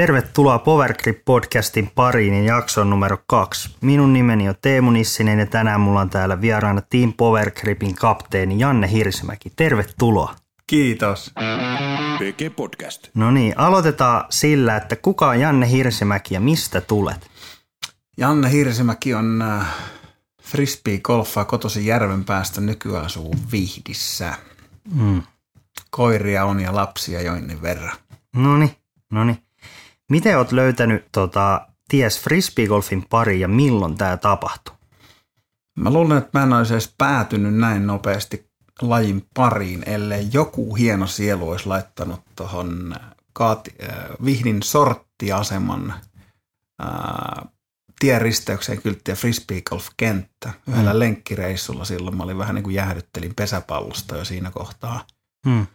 Tervetuloa Powergrip-podcastin pariin jakson numero 2. Minun nimeni on Teemu Nissinen ja tänään mulla on täällä vieraana Team Powergripin kapteeni Janne Hirsimäki. Tervetuloa. Kiitos. PG Podcast. No niin, aloitetaan sillä, että kuka on Janne Hirsimäki ja mistä tulet? Janne Hirsimäki on frisbee-golfaa kotoisin Järvenpäästä, nykyään asuu Vihdissä. Mm. Koiria on ja lapsia jonnin verran. No niin. Miten oot löytänyt ties frisbeegolfin pari ja milloin tämä tapahtui? Mä luulen, että mä en olisi edes päätynyt näin nopeasti lajin pariin, ellei joku hieno sielu olisi laittanut tuohon Vihdin sorttiaseman tieristeykseen kylttiä frisbeegolf-kenttä. Yhdellä lenkkireissulla silloin mä olin vähän niin kuin jäähdyttelin pesäpallosta jo siinä kohtaa. Mm.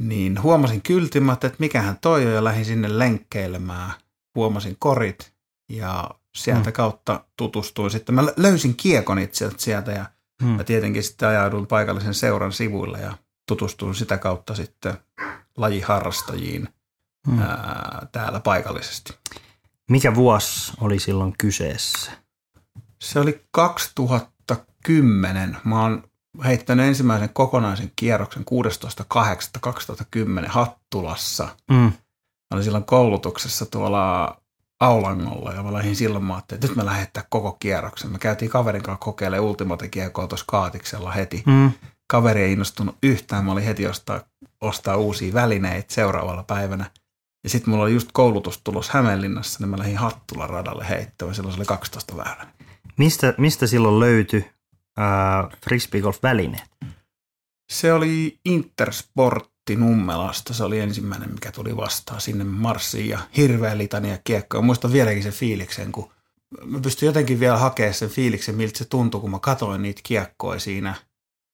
Niin huomasin kyltimät, että mikähän toi on, ja lähdin sinne lenkkeilemään. Huomasin korit ja sieltä kautta tutustuin sitten. Mä löysin kiekon itseltä sieltä ja mä tietenkin sitten ajauduin paikallisen seuran sivuilla ja tutustuin sitä kautta sitten lajiharrastajiin täällä paikallisesti. Mikä vuosi oli silloin kyseessä? Se oli 2010. Mä oon heittänyt ensimmäisen kokonaisen kierroksen 16.8.2010 Hattulassa. Mä olin silloin koulutuksessa tuolla Aulangolla ja mä lähdin silloin, mä ajattelin, että nyt mä lähden heittää koko kierroksen. Mä käytiin kaverin kanssa kokeilemaan ultimate-kiekoa tuossa Kaatiksella heti. Kaveri ei innostunut yhtään, mä olin heti ostaa uusia välineitä seuraavalla päivänä. Ja sitten mulla oli just koulutus tulos Hämeenlinnassa, niin mä lähdin Hattulan radalle heittämään, silloin se oli 12 väylänä. Mistä silloin löytyi frisbeegolf-välineet? Se oli Intersportti Nummelasta. Se oli ensimmäinen, mikä tuli vastaan sinne marssiin ja hirveän litania kiekkoa. Muistan vieläkin sen fiiliksen, kun mä pystyn jotenkin vielä hakemaan sen fiiliksen, miltä se tuntui, kun mä katsoin niitä kiekkoja siinä.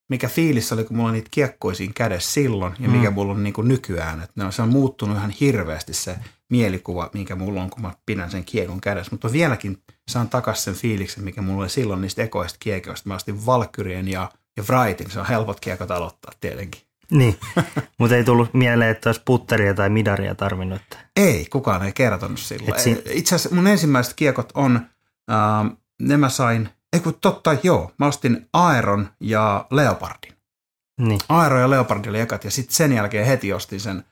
Mikä fiilis oli, kun mulla oli niitä kiekkoja siinä kädessä silloin ja mikä mulla on niin kuin nykyään. Että se on muuttunut ihan hirveästi se mielikuva, mikä mulla on, kun mä pidän sen kiekon kädessä. Mutta vieläkin saan takaisin sen fiiliksen, mikä mulla oli silloin niistä ekoista kiekoista. Mä ostin Valkyrien ja Wrightin. Se on helpot kiekot aloittaa tietenkin. Niin, mutta ei tullut mieleen, että olisi putteria tai midaria tarvinnut. Ei, kukaan ei kertonut silloin. Itse asiassa mun ensimmäiset kiekot on, ne mä sain... Mä ostin Aeron ja Leopardin. Niin. Aero ja Leopard oli ekat, ja sitten sen jälkeen heti ostin sen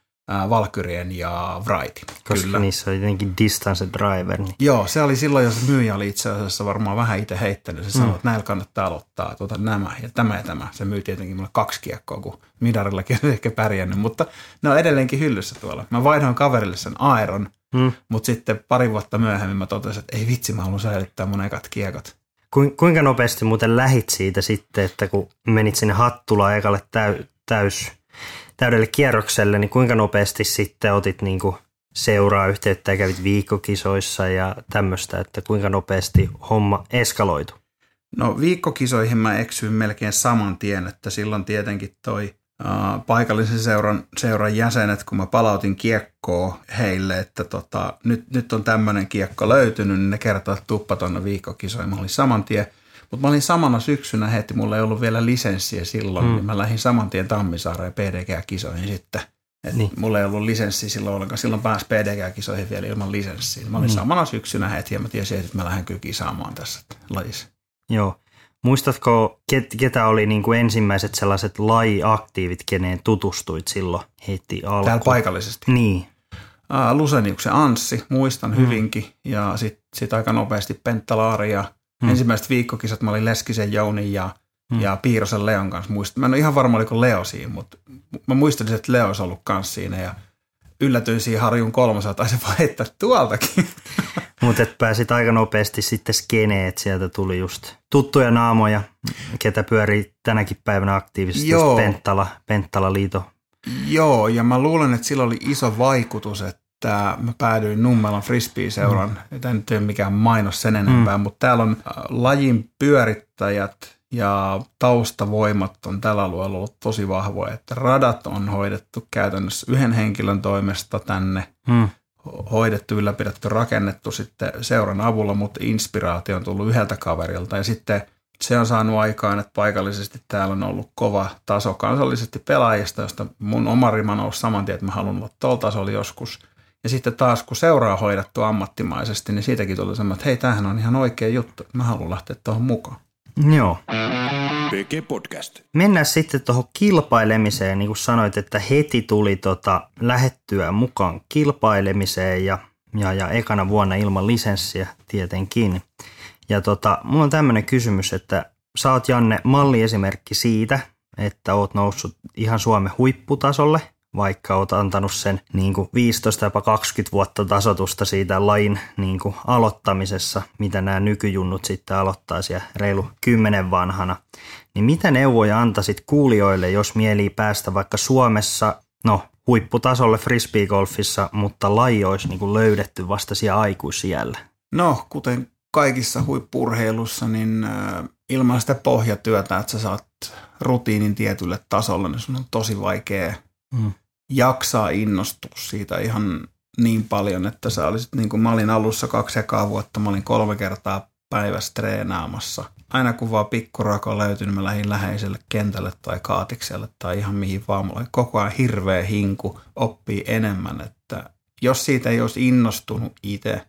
Valkyrien ja Wrightin. Koska kyllä, niissä oli jotenkin distance driver. Niin. Joo, se oli silloin, jos myyjä oli itse asiassa varmaan vähän itse heittänyt. Se sanoi, että näillä kannattaa aloittaa nämä ja tämä. Se myy tietenkin mulle 2 kiekkoa, kun midarillakin on ehkä pärjännyt, mutta ne on edelleenkin hyllyssä tuolla. Mä vaihdoin kaverille sen Aeron, mutta sitten 2 vuotta myöhemmin mä totesin, että ei vitsi, mä haluan säilyttää mun ekat kiekot. Kuinka nopeasti muuten lähit siitä sitten, että kun menit sinne Hattulaan ekalle täydelle kierrokselle, niin kuinka nopeasti sitten otit niin kuin seuraa yhteyttä ja kävit viikkokisoissa ja tämmöistä, että kuinka nopeasti homma eskaloitu? No viikkokisoihin mä eksyin melkein saman tien, että silloin tietenkin toi paikallisen seuran jäsenet, kun mä palautin kiekkoa heille, että nyt on tämmöinen kiekko löytynyt, niin ne kertoo, että tuppa tuonne viikkokisoihin. Mä olin saman tien, mutta mä olin samana syksynä heti, mulla ei ollut vielä lisenssiä silloin, niin mä lähdin saman tien Tammisaareen PDG-kisoihin sitten. Niin. Mulla ei ollut lisenssiä silloin ollenkaan, silloin pääsi PDG-kisoihin vielä ilman lisenssiä. Mä olin samana syksynä heti ja mä tiesin, että mä lähden kyllä kisaamaan tässä lajissa. Joo. Muistatko, ketä oli niin kuin ensimmäiset sellaiset lajiaktiivit, keneen tutustuit silloin heti alkuun? Täällä paikallisesti? Niin. Lusen Anssi, muistan hyvinkin. Ja sitten aika nopeasti Penttalaari ja ensimmäiset viikkokisat mä olin Leskisen Jounin ja Piirosen Leon kanssa. Mä en ole ihan varma, oliko Leo siinä, mutta mä muistelin, että Leo olisi ollut kanssa siinä ja yllätyin siihen Harjun 300, taisi vaan heittää tuoltakin. Mutta pääsit aika nopeasti sitten skeneen, että sieltä tuli just tuttuja naamoja, ketä pyörii tänäkin päivänä aktiivisesti, just Penttala-liito. Joo, ja mä luulen, että sillä oli iso vaikutus, että mä päädyin Nummelan frisbee-seuran. Tämä nyt ei ole mikään mainos sen enempää, mutta täällä on lajin pyörittäjät ja taustavoimat on tällä alueella ollut tosi vahvoja, että radat on hoidettu käytännössä yhden henkilön toimesta tänne. Hoidettu, ylläpidetty, rakennettu sitten seuran avulla, mutta inspiraatio on tullut yhdeltä kaverilta. Ja sitten se on saanut aikaan, että paikallisesti täällä on ollut kova taso kansallisesti pelaajista, josta mun oma rima nousi saman tien, että mä haluan olla tuolla tasolla joskus. Ja sitten taas, kun seuraa hoidattu ammattimaisesti, niin siitäkin tuli semmoinen, että hei, tämähän on ihan oikea juttu. Mä haluan lähteä tuohon mukaan. Joo. PG Podcast. Mennään sitten tuohon kilpailemiseen. Niin kuin sanoit, että heti tuli lähettyä mukaan kilpailemiseen ja ekana vuonna ilman lisenssiä tietenkin. Ja mulla on tämmöinen kysymys, että sä oot, Janne, malliesimerkki siitä, että oot noussut ihan Suomen huipputasolle, vaikka oot antanut sen 15-20 vuotta tasotusta siitä lajin aloittamisessa, mitä nämä nykyjunnut sitten aloittaa siellä reilu 10 vanhana. Niin mitä neuvoja antaisit kuulijoille, jos mielii päästä vaikka Suomessa, huipputasolle frisbeegolfissa, mutta laji olisi löydetty vasta siellä aikuisijällä? No, kuten kaikissa huippu-urheilussa, niin ilman sitä pohjatyötä, että sä saat rutiinin tietylle tasolle, niin sun on tosi vaikea jaksaa innostua siitä ihan niin paljon, että sä olisit, niin kuin mä olin alussa 2 ekaa vuotta, mä olin 3 kertaa päivässä treenaamassa. Aina kun vaan pikkurako löytyi, niin mä lähdin läheiselle kentälle tai kaatikselle tai ihan mihin vaan. Mulla oli koko ajan hirveä hinku oppii enemmän, että jos siitä ei olisi innostunut itse,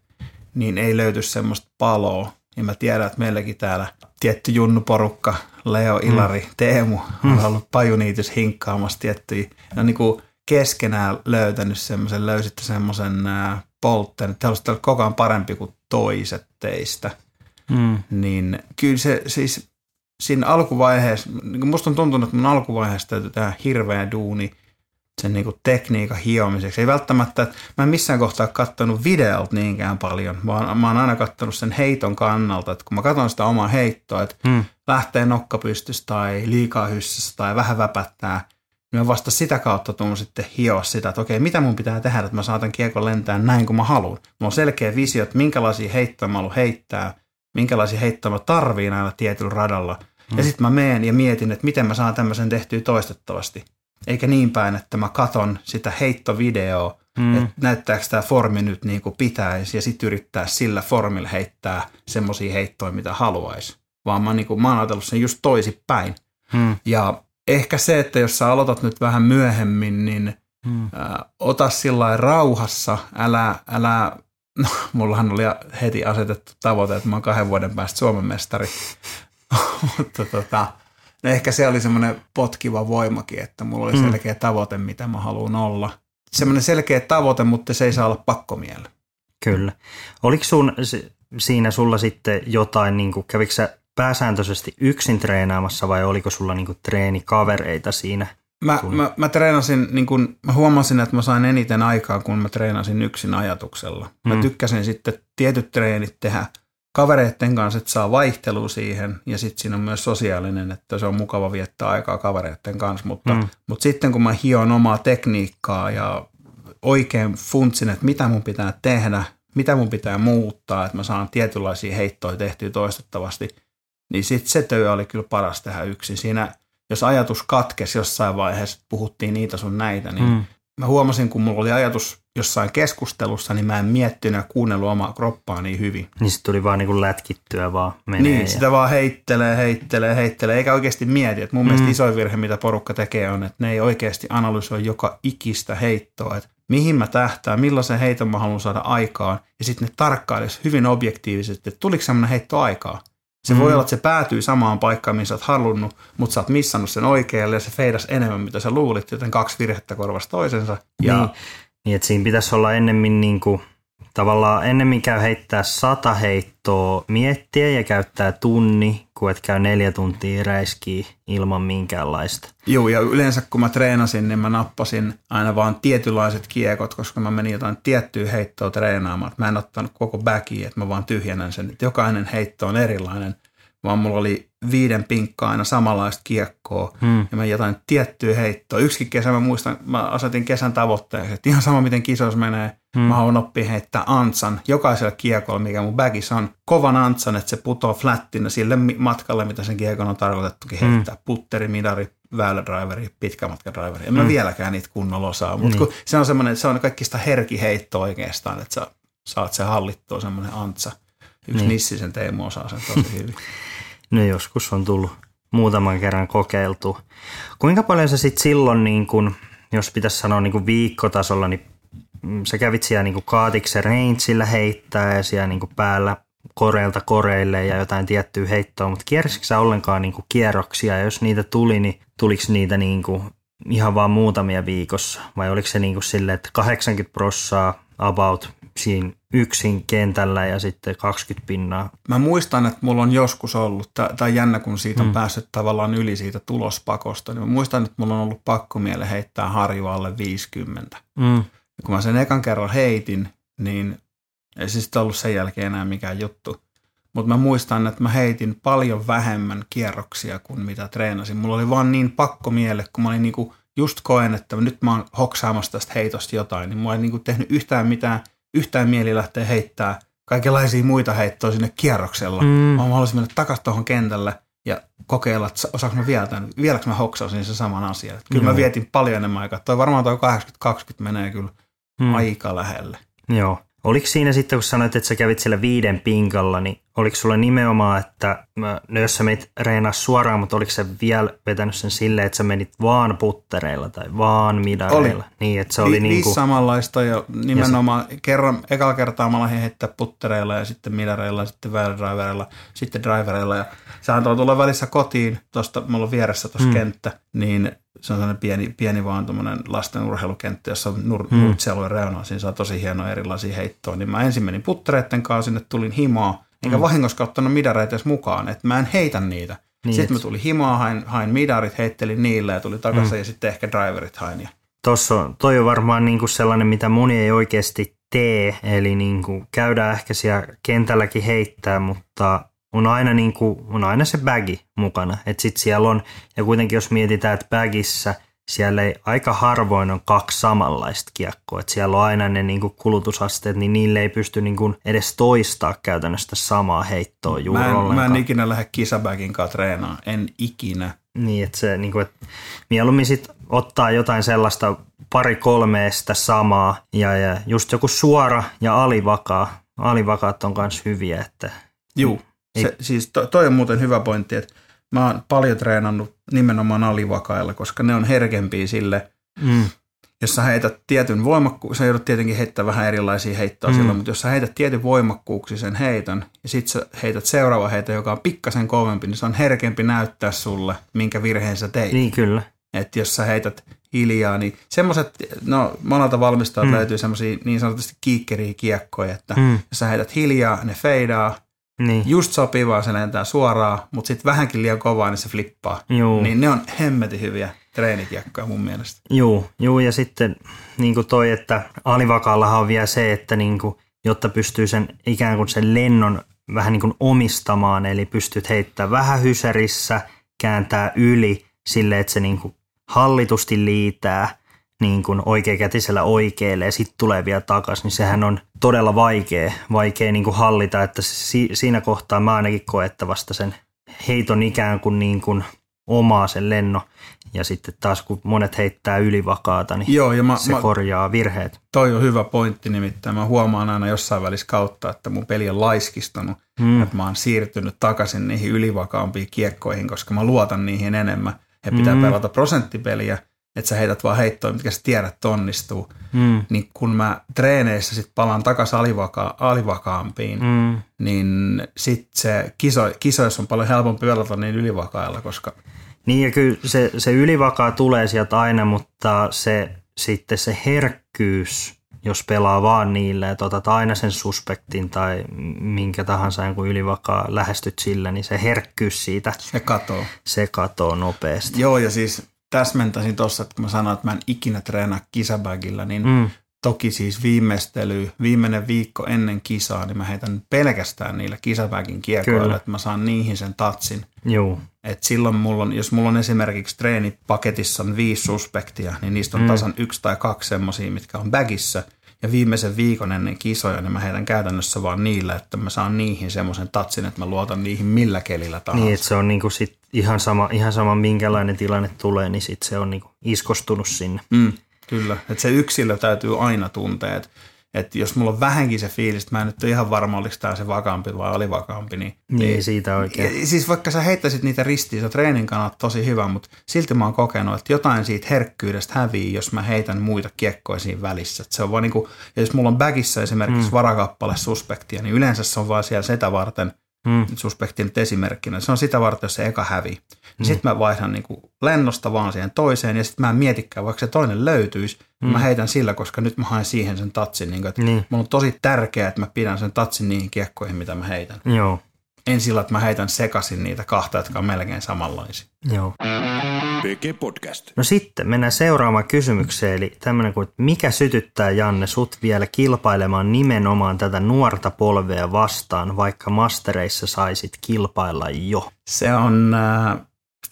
niin ei löyty semmoista paloa. Ja mä tiedän, että meilläkin täällä tietty junnuporukka, Leo, Ilari, Teemu, on ollut pajuniitis hinkkaamassa tiettyjä. Ja niin kuin keskenään löytänyt semmoisen, löysitte semmoisen poltten, että haluaisitte olla koko ajan parempi kuin toiset teistä. Niin kyllä se siis siinä alkuvaiheessa, niin musta on tuntunut, että mun alkuvaiheessa täytyy tehdä hirveä duuni sen niin kuin tekniikan hiomiseksi. Ei välttämättä, että mä en missään kohtaa katsonut videolta niinkään paljon, vaan mä oon aina katsonut sen heiton kannalta, että kun mä katson sitä omaa heittoa, että lähtee nokkapystys tai liikaa hyssissä tai vähän väpättää, niin mä vasta sitä kautta tuun sitten hioa sitä, että okei, mitä mun pitää tehdä, että mä saatan kiekon lentää näin kuin mä haluan. Mulla on selkeä visio, että minkälaisia heittoja mä haluan heittää, minkälaisia heittoja mä tarviin aina tietyllä radalla. Ja sitten mä meen ja mietin, että miten mä saan tämmöisen tehtyä toistettavasti. Eikä niin päin, että mä katon sitä heittovideoa, että näyttääkö tämä formi nyt niin kuin pitäisi ja sitten yrittää sillä formilla heittää semmoisia heittoja, mitä haluaisi. Vaan mä oon ajatellut sen just toisipäin. Ja ehkä se, että jos sä aloitat nyt vähän myöhemmin, niin ota sillä rauhassa, älä no, mullahan oli heti asetettu tavoite, että mä oon 2 vuoden päästä Suomen mestari, mutta no ehkä se oli semmoinen potkiva voimakin, että mulla oli selkeä tavoite, mitä mä haluan olla. Semmoinen selkeä tavoite, mutta se ei saa olla pakkomielle. Kyllä. Oliko sulla sitten jotain, kävikö sä pääsääntöisesti yksin treenaamassa vai oliko sulla treenikavereita siinä? Mä treenasin, mä huomasin, että mä sain eniten aikaa, kun mä treenasin yksin ajatuksella. Mä tykkäsin sitten tietyt treenit tehdä kavereiden kanssa, että saa vaihtelua siihen, ja sitten siinä on myös sosiaalinen, että se on mukava viettää aikaa kavereiden kanssa, mutta sitten kun mä hion omaa tekniikkaa ja oikein funtsin, että mitä mun pitää tehdä, mitä mun pitää muuttaa, että mä saan tietynlaisia heittoja tehtyä toistettavasti, niin sitten se työ oli kyllä paras tehdä yksin. Siinä, jos ajatus katkesi jossain vaiheessa, että puhuttiin niitä sun näitä, niin mä huomasin, kun mulla oli ajatus jossain keskustelussa, niin mä en miettinyt ja kuunnellut omaa kroppaa niin hyvin. Niin se tuli vaan lätkittyä vaan menee. Niin, ja sitä vaan heittelee, eikä oikeasti mieti. Et mun mielestä isoin virhe, mitä porukka tekee, on, että ne ei oikeasti analysoi joka ikistä heittoa, että mihin mä tähtään, millaisen heiton mä haluan saada aikaan, ja sitten ne tarkkailisi hyvin objektiivisesti, että tuliko semmoinen heitto aikaa. Se voi olla, että se päätyy samaan paikkaan, mihin sä oot halunnut, mutta sä oot missannut sen oikealle ja se feidas enemmän, mitä sä luulit, joten 2 virhettä korvasi toisensa. Ja niin, että siinä pitäisi olla ennemmin tavallaan ennemmin käy heittää 100 heittoa miettiä ja käyttää tunni, kun et käy 4 tuntia räiskiä ilman minkäänlaista. Joo, ja yleensä kun mä treenasin, niin mä nappasin aina vaan tietynlaiset kiekot, koska mä menin jotain tiettyä heittoa treenaamaan. Mä en ottanut koko backiä, että mä vaan tyhjennän sen, että jokainen heitto on erilainen, vaan mulla oli 5 pinkkaa aina samanlaista kiekkoa, ja mä jotain tiettyä heittoa. Yksikin kesä mä muistan, mä asetin kesän tavoitteeksi, että ihan sama miten kisoissa menee, mä haluan oppia heittää antsan jokaisella kiekolla, mikä mun bagissa on, kovan antsan, että se putoo flättinä sille matkalle, mitä sen kiekon on tarkoitettukin heittää. Putteri, midari, väylädraiveri, pitkämatkadraiveri. En mä vieläkään niitä kunnolla osaa, mutta kun se on semmoinen, se on kaikista herki heitto oikeastaan, että sä saat se hallittua semmoinen antsa. Yksi Nissisen Teemu osaa sen tosi hyvin. No joskus on tullut muutaman kerran kokeiltua. Kuinka paljon sä sitten silloin, jos pitäisi sanoa viikkotasolla, niin sä kävit siellä niinku kaatiksen rangeillä heittää ja siellä niinku päällä koreilta koreille ja jotain tiettyä heittoa, mutta kiersikö sä ollenkaan niinku kierroksia? Ja jos niitä tuli, niin tuliko niitä niinku ihan vaan muutamia viikossa? Vai oliko se niinku silleen, että 80% about siinä yksin kentällä ja sitten 20%? Mä muistan, että mulla on joskus ollut, tämä jännä kun siitä on päässyt tavallaan yli siitä tulospakosta, niin mä muistan, että mulla on ollut pakko miele heittää harjualle 50. Kun mä sen ekan kerran heitin, niin ei siis ollut sen jälkeen enää mikään juttu. Mutta mä muistan, että mä heitin paljon vähemmän kierroksia kuin mitä treenasin. Mulla oli vaan niin pakko miele, kun mä olin niinku just koen, että nyt mä oon hoksaamassa tästä heitosta jotain, niin mulla ei niinku tehnyt yhtään mitään, yhtään mieli lähteä heittämään kaikenlaisia muita heittoja sinne kierroksella. Mä haluaisin mennä takaisin tuohon kentälle ja kokeilla, että osaanko mä vielä tämän, vieläkö mä hoksaisin sen saman asian. Kyllä mä vietin paljon enemmän aikaa. Toi varmaan toi 80-20 menee kyllä aika lähelle. Joo. Oliko siinä sitten, kun sanoit, että sä kävit siellä 5 pinkalla, niin oliko sulla nimenomaan, että no jos sä menit reenaa suoraan, mutta oliko sä vielä vetänyt sen silleen, että sä menit vaan puttereilla tai vaan midareilla? Niin, että se oli niinku samanlaista jo nimenomaan. Ja ekalla kertaa mä lähdin heittää puttereilla ja sitten midareilla ja sitten drivereilla, sitten drivereilla. Ja sehän tulla välissä kotiin, tuosta, mulla on vieressä tuossa kenttä, niin se on sellainen pieni vaan tuommoinen lasten urheilukenttä, jossa on nurtsialueen reunaa. Siinä saa tosi hienoa erilaisia heittoa. Niin mä ensin menin puttereitten kanssa, sinne tulin himaa. Enkä vahingossa ottanut midareita edes mukaan, että mä en heitä niitä. Niin sitten mä tulin himaa, hain midarit, heittelin niillä ja tuli takaisin ja sitten ehkä driverit hain. Ja toi on varmaan niinku sellainen, mitä moni ei oikeasti tee. Eli niinku käydään ehkä siellä kentälläkin heittää, mutta on aina se bagi mukana. Et sit siellä on, ja kuitenkin jos mietitään, että bagissa siellä ei aika harvoin on 2 samanlaista kiekkoa. Et siellä on aina ne niinku kulutusasteet, niin niille ei pysty niinku edes toistaa käytännössä samaa heittoa juuri ollenkaan. Mä en ikinä lähde kisabaginkaan treenaamaan, en ikinä. Niin, että se niinku, että mieluummin sit ottaa jotain sellaista 2-3 sitä samaa ja just joku suora ja alivakaa. Alivakaat on myös hyviä, että juu. Se, siis toi on muuten hyvä pointti, että mä oon paljon treenannut nimenomaan alivakailla, koska ne on herkempiä sille, jos sä heität tietyn voimakkuuksen, sä joudut tietenkin heittämään vähän erilaisia heittoa silloin, mutta jos sä heität tietyn voimakkuuksen sen heiton ja sit sä heität seuraava heito, joka on pikkasen kovempi, niin se on herkempi näyttää sulle, minkä virheen sä teit. Niin kyllä. Että jos sä heität hiljaa, niin semmoiset, no monelta valmistajat löytyy semmoisia niin sanotusti kiikkeriä kiekkoja, että jos sä heität hiljaa, ne feidaa. Niin. Just sopivaa, se lentää suoraan, mutta sitten vähänkin liian kovaa, niin se flippaa. Juu. Niin ne on hemmetin hyviä treenikiekkoja mun mielestä. Juu, ja sitten niin kuin toi, että alivakaallahan on vielä se, että niin kuin, jotta pystyy sen ikään kuin sen lennon vähän niin kuin omistamaan, eli pystyt heittämään vähän hysärissä, kääntää yli silleen, että se niin kuin hallitusti liitää niin kuin oikeakätisellä oikealle ja sitten tulee vielä takaisin, niin sehän on todella vaikea niin kuin hallita, että siinä kohtaa mä ainakin koettavasta sen heiton ikään kuin, omaa sen lennon ja sitten taas kun monet heittää ylivakaata, niin joo, ja se korjaa virheet. Toi on hyvä pointti nimittäin. Mä huomaan aina jossain välissä kautta, että mun peli on laiskistunut, että mä oon siirtynyt takaisin niihin ylivakaampiin kiekkoihin, koska mä luotan niihin enemmän ja pitää pelata prosenttipeliä. Että sä heität vaan heittoja, mitkä sä tiedät onnistuu, niin kun mä treeneissä sit palaan takaisin alivakaampiin, niin sit se kisoissa on paljon helpompi pelata niin ylivakailla, koska niin ja kyllä se ylivakaa tulee sieltä aina, mutta se herkkyys, jos pelaa vaan niillä, että otat aina sen suspektin tai minkä tahansa kun ylivakaa lähestyt sillä, niin se herkkyys siitä. Se katoo nopeasti. Joo ja siis täsmentäisin tuossa, että kun mä sanoin, että mä en ikinä treenaa kisabagilla, niin toki siis viimeinen viikko ennen kisaa, niin mä heitän pelkästään niillä kisabagin kiekoilla, että mä saan niihin sen tatsin. Juu. Et silloin jos mulla on esimerkiksi treenipaketissa on 5 suspektia, niin niistä on tasan 1 tai 2 semmosia, mitkä on bagissa. Ja viimeisen viikon ennen kisoja, niin mä heitän käytännössä vaan niillä, että mä saan niihin semmoisen tatsin, että mä luotan niihin millä kelillä tahansa. Niin, että se on niinku sit ihan sama minkälainen tilanne tulee, niin sit se on niinku iskostunut sinne. Kyllä, että se yksilö täytyy aina tuntea, että Että jos mulla on vähänkin se fiilis, että mä en nyt ole ihan varma, oliko tämä se vakaampi vai oli vakaampi. Niin siitä oikein. Siis vaikka sä heittäisit niitä ristiin, se treenin kannalta tosi hyvä, mutta silti mä oon kokenut, että jotain siitä herkkyydestä häviää, jos mä heitän muita kiekkoja siinä välissä. Että se on vaan niin kuin, jos mulla on bagissä esimerkiksi varakappale suspektia, niin yleensä se on vaan siellä sitä varten, suspektin esimerkkinä, se on sitä varten, jos se eka hävii. Sitten mä vaihdan niin kuin lennosta vaan siihen toiseen, ja sitten mä en mietikään, vaikka se toinen löytyisi, mä heitän sillä, koska nyt mä haen siihen sen tatsin. Niin kuin, että mulla on tosi tärkeää, että mä pidän sen tatsin niihin kiekkoihin, mitä mä heitän. Joo. En sillä, että mä heitän sekaisin niitä kahta, jotka on melkein samanlaisia. Joo. PG Podcast. No sitten mennään seuraavaan kysymykseen, eli tämmöinen kuin, mikä sytyttää Janne sut vielä kilpailemaan nimenomaan tätä nuorta polvea vastaan, vaikka mastereissa saisit kilpailla jo?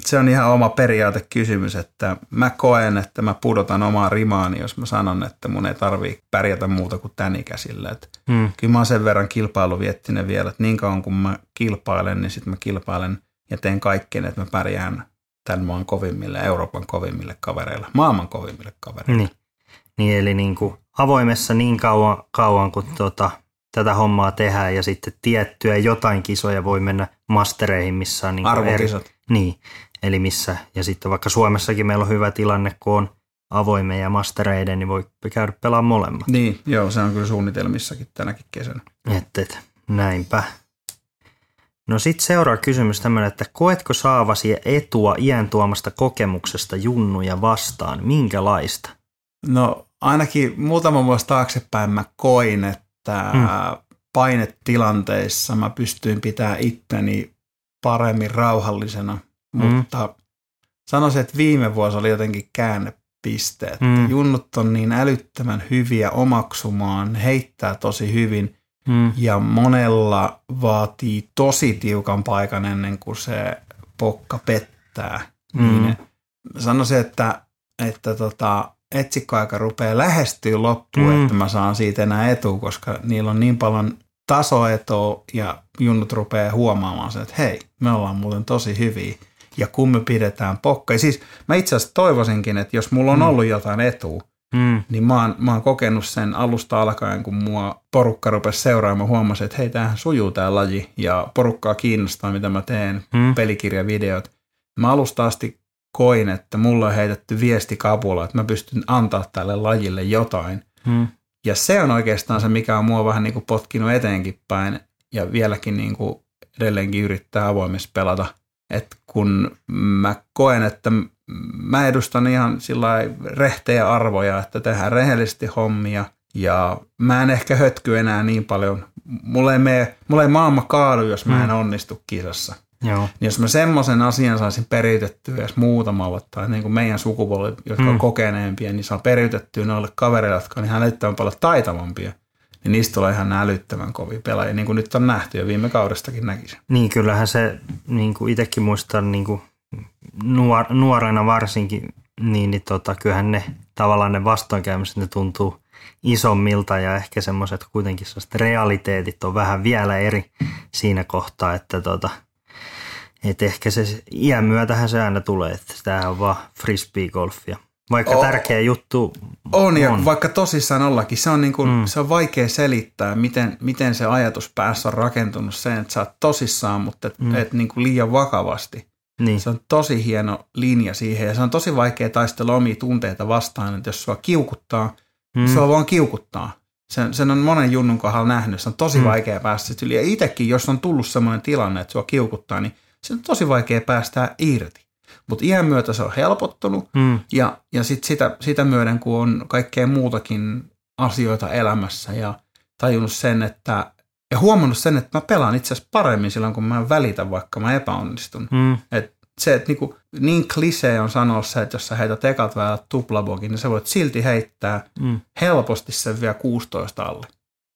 Se on ihan oma periaatekysymys, että mä koen, että mä pudotan omaa rimaani, jos mä sanon, että mun ei tarvitse pärjätä muuta kuin tän ikäisillä. Kyllä mä oon sen verran kilpailuviettinen vielä, että niin kauan kun mä kilpailen, niin sit mä kilpailen ja teen kaikkeen, että mä pärjään tämän maan kovimmille, Euroopan kovimmille kavereille, maailman kovimmille kavereille. Niin eli niin kuin avoimessa niin kauan kuin tätä hommaa tehdään ja sitten tiettyä jotain kisoja voi mennä mastereihin, missä on niin arvokisat. Niin, eli missä, ja sitten vaikka Suomessakin meillä on hyvä tilanne, kun on avoimia ja mastereiden, niin voi käydä pelaamaan molemmat. Niin, joo, se on kyllä suunnitelmissakin tänäkin kesänä. Näinpä. No sitten seuraava kysymys tämmöinen, että koetko saavasi etua iän tuomasta kokemuksesta junnuja vastaan? Minkälaista? No ainakin muutama vuosi taaksepäin mä koin, että painetilanteissa mä pystyin pitämään itteni paremmin rauhallisena, mutta sanoisin, että viime vuosi oli jotenkin käännepisteet. Junnut on niin älyttömän hyviä omaksumaan, heittää tosi hyvin ja monella vaatii tosi tiukan paikan ennen kuin se pokka pettää. Niin sanoisin, että etsikkoaika rupeaa lähestyä loppuun, että mä saan siitä enää etua, koska niillä on niin paljon tasoetoa ja junnut rupeaa huomaamaan sen, että hei, me ollaan muuten tosi hyviä ja kun me pidetään pokka. Ja siis mä itse asiassa toivoisinkin, että jos mulla on ollut jotain etua, niin mä oon kokenut sen alusta alkaen, kun mua porukka rupesi seuraamaan, huomasin, että hei, tämähän sujuu tää laji ja porukkaa kiinnostaa, mitä mä teen, pelikirjavideot. Mä alusta asti koin, että mulla on heitetty viestikapula, että mä pystyn antaa tälle lajille jotain. Ja se on oikeastaan se, mikä on mua vähän niin kuin potkinut eteenkin päin ja vieläkin niin kuin edelleenkin yrittää avoimessa pelata. Et kun mä koen, että mä edustan ihan rehtejä arvoja, että tehdään rehellisesti hommia ja mä en ehkä hötky enää niin paljon. Mulla ei maailma kaadu, jos mä en onnistu kisassa. Joo. Jos mä semmoisen asian saisin periytettyä edes muutamalla, tai niin kuin meidän sukupolvi, jotka on kokeneempia, niin saa periytettyä noille kavereille, jotka on ihan älyttömän paljon taitavampia, niin niistä tulee ihan älyttömän kovia pelaajia, niin kuin nyt on nähty jo viime kaudestakin näkisin. Niin, kyllähän se, niin kuin itsekin muistan, niin kuin nuorena varsinkin, niin kyllähän ne tavallaan ne vastoinkäymiset, ne tuntuu isommilta ja ehkä semmoiset kuitenkin sellaiset realiteetit on vähän vielä eri siinä kohtaa, että et ehkä se iän myötähän se aina tulee, että tämähän on vaan frisbee-golfia. Vaikka tärkeä juttu on. Ja vaikka tosissaan ollakin. Se on, niin kuin, se on vaikea selittää, miten se ajatus päässä on rakentunut sen, että sä oot tosissaan, mutta et niin kuin liian vakavasti. Niin. Se on tosi hieno linja siihen ja se on tosi vaikea taistella omia tunteita vastaan, että jos sua kiukuttaa, sua vaan kiukuttaa. Sen on monen junnun kohdalla nähnyt. Se on tosi vaikea päästä yli. Ja itsekin, jos on tullut sellainen tilanne, että sua kiukuttaa, niin se on tosi vaikea päästää irti, mutta iän myötä se on helpottunut ja sit sitä myöden, kun on kaikkea muutakin asioita elämässä ja tajunnut sen, että ja huomannut sen, että mä pelaan itse asiassa paremmin silloin, kun mä en välitä, vaikka mä epäonnistun. Et se, että niinku, niin klisee on sanoa se, että jos sä heität ekat väylät tuplabokin, niin sä voit silti heittää helposti sen vielä 16 alle.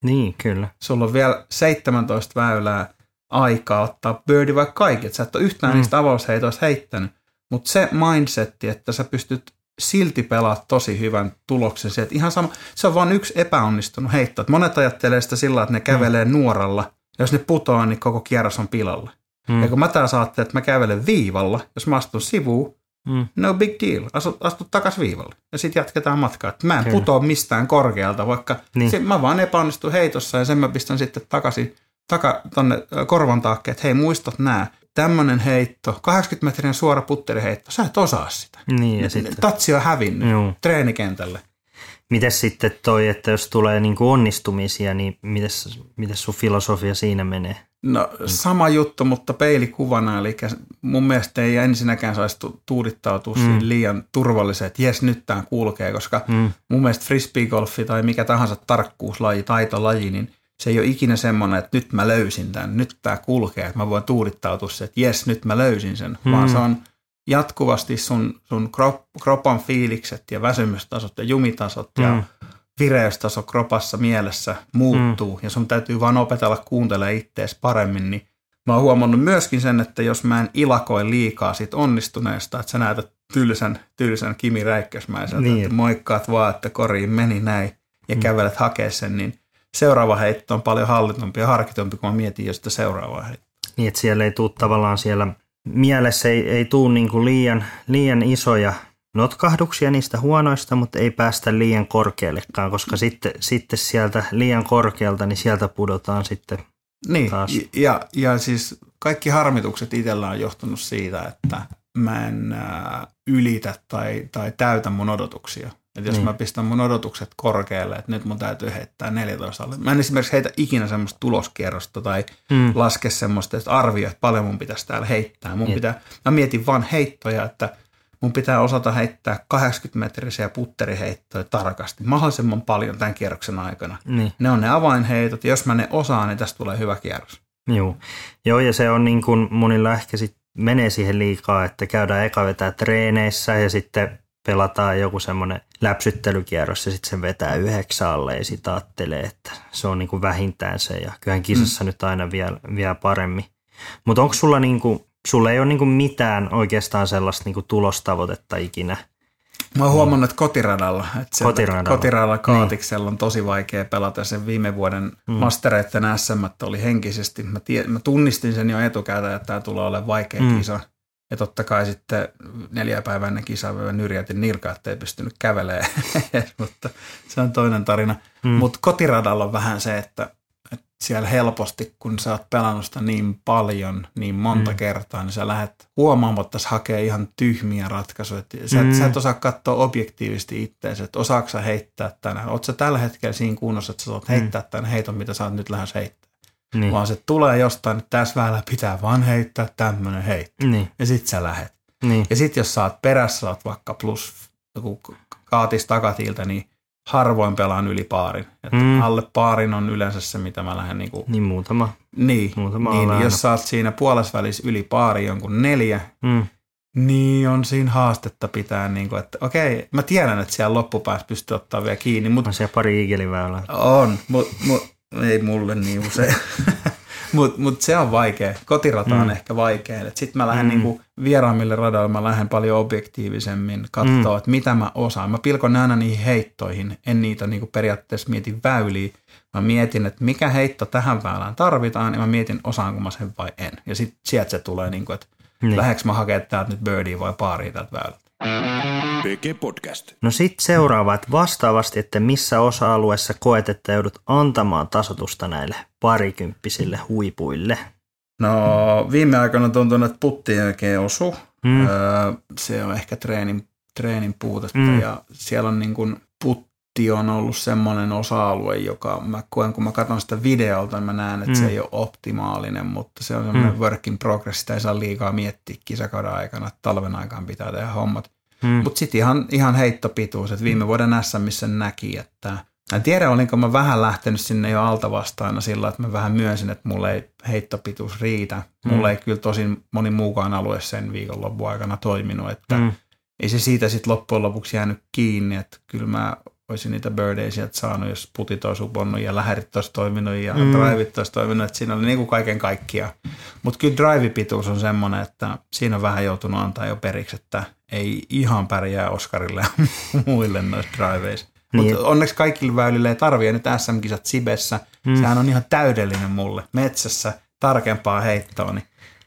Niin, kyllä. Sulla on vielä 17 väylää aikaa ottaa birdie vaikka kaikki, että sä et ole yhtään niistä avausheitoista heittänyt, mutta se mindsetti, että sä pystyt silti pelaamaan tosi hyvän tuloksen, se, ihan sama, se on vaan yksi epäonnistunut heitto. Et monet ajattelee sitä sillä, että ne kävelee nuoralla, ja jos ne putoaa, niin koko kierros on pilalla. Ja kun mä taas ajattelin, että mä kävelen viivalla, jos mä astun sivuun, No big deal, astut takas viivalle ja sitten jatketaan matkaa. Et mä en putoa mistään korkealta, vaikka mä vaan epäonnistun heitossa ja sen mä pistän sitten takaisin tonne korvan taakkeen, että hei muistat nää, tämmönen heitto, 80 metrin suora putteriheitto, sä et osaa sitä. Niin, ja sitten tatsi on hävinnyt treenikentälle. Mites sitten toi, että jos tulee niinku onnistumisia, niin mites sun filosofia siinä menee? No sama juttu, mutta peilikuvana, eli mun mielestä ei ensinnäkään saisi tuudittautua liian turvalliseen, että jes nyt tää kulkee, koska mun mielestä frisbeegolfi tai mikä tahansa tarkkuuslaji, taitolaji, niin se ei ole ikinä semmoinen, että nyt mä löysin tämän, nyt tää kulkee, että mä voin tuudittautua se, että jes nyt mä löysin sen, vaan se on jatkuvasti sun kropan fiilikset ja väsymystasot ja jumitasot ja vireystaso kropassa mielessä muuttuu ja sun täytyy vaan opetella kuuntelemaan ittees paremmin, niin mä oon huomannut myöskin sen, että jos mä en ilakoi liikaa siitä onnistuneesta, että sä näytät tylsän Kimi Räikkösmäiseltä, että moikkaat vaan, että koriin meni näin ja kävelet hakee sen, niin seuraava heitto on paljon hallitumpi ja harkitumpi, kun mä mietin jo sitä seuraavaa heittoa. Niin, että siellä ei tule tavallaan siellä mielessä ei tule niinku liian isoja notkahduksia niistä huonoista, mutta ei päästä liian korkeallekaan, koska sitten sieltä liian korkealta, niin sieltä pudotaan sitten taas. Niin, ja siis kaikki harmitukset itsellä on johtunut siitä, että mä en ylitä tai täytä mun odotuksia. Että jos mä pistän mun odotukset korkealle, että nyt mun täytyy heittää 14 alle. Mä en esimerkiksi heitä ikinä semmoista tuloskierrosta tai laske semmoista, että arvioi, että paljon mun pitäisi täällä heittää. Mä mietin vaan heittoja, että mun pitää osata heittää 80-metrisiä putteriheittoja tarkasti mahdollisimman paljon tämän kierroksen aikana. Niin. Ne on ne avainheitot, ja jos mä ne osaan, niin tästä tulee hyvä kierros. Joo, ja se on niin kuin monilla ehkä sit menee siihen liikaa, että käydään eka vetää treeneissä ja sitten pelataan joku semmoinen läpsyttelykierros ja sitten sen vetää 9 alle ja sitä ajattelee, että se on niin kuin vähintään se ja kyllähän kisassa nyt aina vielä paremmin. Mutta onko sulla niin kuin, sulla ei ole niin kuin mitään oikeastaan sellaista niin kuin tulostavoitetta ikinä? Mä oon huomannut, että kotiradalla kaatiksella on tosi vaikea pelata. Sen viime vuoden mastereiden SM:t oli henkisesti. Mä tunnistin sen jo etukäteen, että tämä tulee olemaan vaikea kisa. Ja totta kai sitten 4 päivää ennen kisaa nyrjätin nilkaa, ettei pystynyt kävelemään, mutta se on toinen tarina. Mutta kotiradalla on vähän se, että siellä helposti, kun sä oot pelannut sitä niin paljon, niin monta kertaa, niin sä lähdet huomaamatta hakee ihan tyhmiä ratkaisuja. Sä et osaa katsoa objektiivisesti itseäsi, että osaako sä heittää tänään. Oot sä tällä hetkellä siinä kunnossa, että sä saat heittää tämän heiton, mitä sä oot nyt lähes heittää. Niin. Vaan se tulee jostain, että tässä väylä pitää vaan heittää tämmöinen heitto. Niin. Ja sit sä lähet. Niin. Ja sit jos sä oot perässä, sä oot vaikka plus kaatis takatiiltä, niin harvoin pelaan yli paarin. Että alle paarin on yleensä se, mitä mä lähden niinku. Niin muutama. Niin. Muutama niin jos sä oot siinä puolesvälissä yli paari jonkun 4, niin on siinä haastetta pitää, niinku, että okei, mä tiedän, että siellä loppupäässä pystyy ottaa vielä kiinni. Mutta on siellä pari Eaglein väylää. On, mutta ei mulle niin usein, mut se on vaikea. Kotirata on ehkä vaikea. Sitten mä lähden niinku vieraammille radoille, mä lähden paljon objektiivisemmin katsoa, että mitä mä osaan. Mä pilkon aina niihin heittoihin, en niitä niinku periaatteessa mietin väyliä. Mä mietin, että mikä heitto tähän väylään tarvitaan, ja mä mietin, osaanko mä sen vai en. Ja sitten sieltä se tulee, niinku, että lähdekö mä hakemaan täältä nyt birdie vai paaria täältä väylältä. Podcast. No sitten seuraava, että vastaavasti, että missä osa-alueessa koet, että joudut antamaan tasotusta näille parikymppisille huipuille? No viime aikoina tuntunut, että puttien oikein osu. Se on ehkä treenin puutetta ja siellä on niin kuin putti on ollut semmoinen osa-alue, joka mä koen, kun mä katson sitä videolta, niin mä näen, että se ei ole optimaalinen, mutta se on semmoinen work in progress, sitä ei saa liikaa miettiä kisakauden aikana, että talven aikaan pitää tehdä hommat. Mutta sitten ihan heittopituus, että viime vuoden SM:ssä näki, että en tiedä olinko mä vähän lähtenyt sinne jo alta vastaana sillä, että mä vähän myönsin, että mulle ei heittopituus riitä. Mulle ei kyllä tosin moni muukaan alue sen viikonlopun aikana toiminut, että ei se siitä sitten loppujen lopuksi jäänyt kiinni, että kyllä mä olisin niitä birdejä sieltä saanut, jos putit olisi uponnut ja lähärit olisi toiminut ja driveit olisi toiminut, että siinä oli niin kuin kaiken kaikkiaan. Mutta kyllä drive-pituus on semmoinen, että siinä on vähän joutunut antaa jo periksi, että ei ihan pärjää Oscarille ja muille noissa driveissa. Mutta onneksi kaikille väylille ei tarvitse nyt SM-kisat Sibessä. Sehän on ihan täydellinen mulle. Metsässä tarkempaa heittoa, niin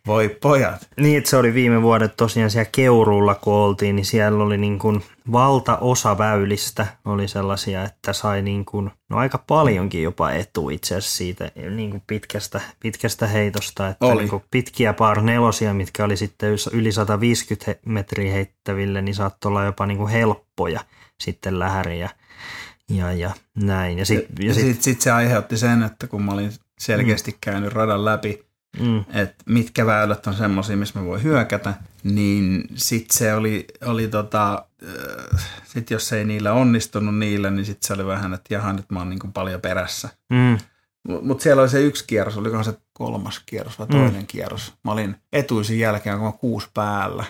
Voi pojat. Niin, että se oli viime vuodet tosiaan siellä Keuruulla, kun oltiin, niin siellä oli niin kuin valtaosa väylistä oli sellaisia, että sai niin kuin, no aika paljonkin jopa etu itse asiassa siitä niin kuin pitkästä heitosta. Että niin kuin pitkiä par-nelosia, mitkä oli sitten yli 150 metriä heittäville, niin saattoi olla jopa niin kuin helppoja sitten lähäriä ja näin. Ja sitten se aiheutti sen, että kun mä olin selkeästi käynyt radan läpi, että mitkä väylät on semmoisia, missä mä voin hyökätä, niin sitten se oli, jos ei niillä onnistunut niillä, niin sitten se oli vähän, että jaha, nyt mä oon niin kuin paljon perässä. Mutta siellä oli se yksi kierros, olikohan se kolmas kierros vai toinen kierros. Mä olin etuisin jälkeen, kun mä 6 päällä.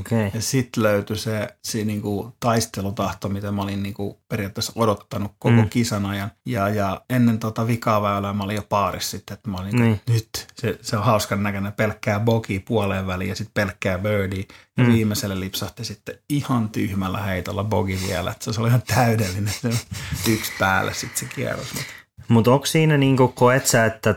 Okay. Ja sitten löytyi se niinku taistelutahto, mitä mä olin niinku periaatteessa odottanut koko kisan ajan. Ja ennen vikaa väylää mä olin jo paarissa sitten, että mä olin nyt. Se on hauskan näköinen pelkkää bogia puoleen väliin ja sitten pelkkää birdie. Ja viimeiselle lipsahti sitten ihan tyhmällä heitolla bogi vielä. Että se oli ihan täydellinen se yksi päälle sitten se kierros. Mutta onko siinä niinku, koet sä, että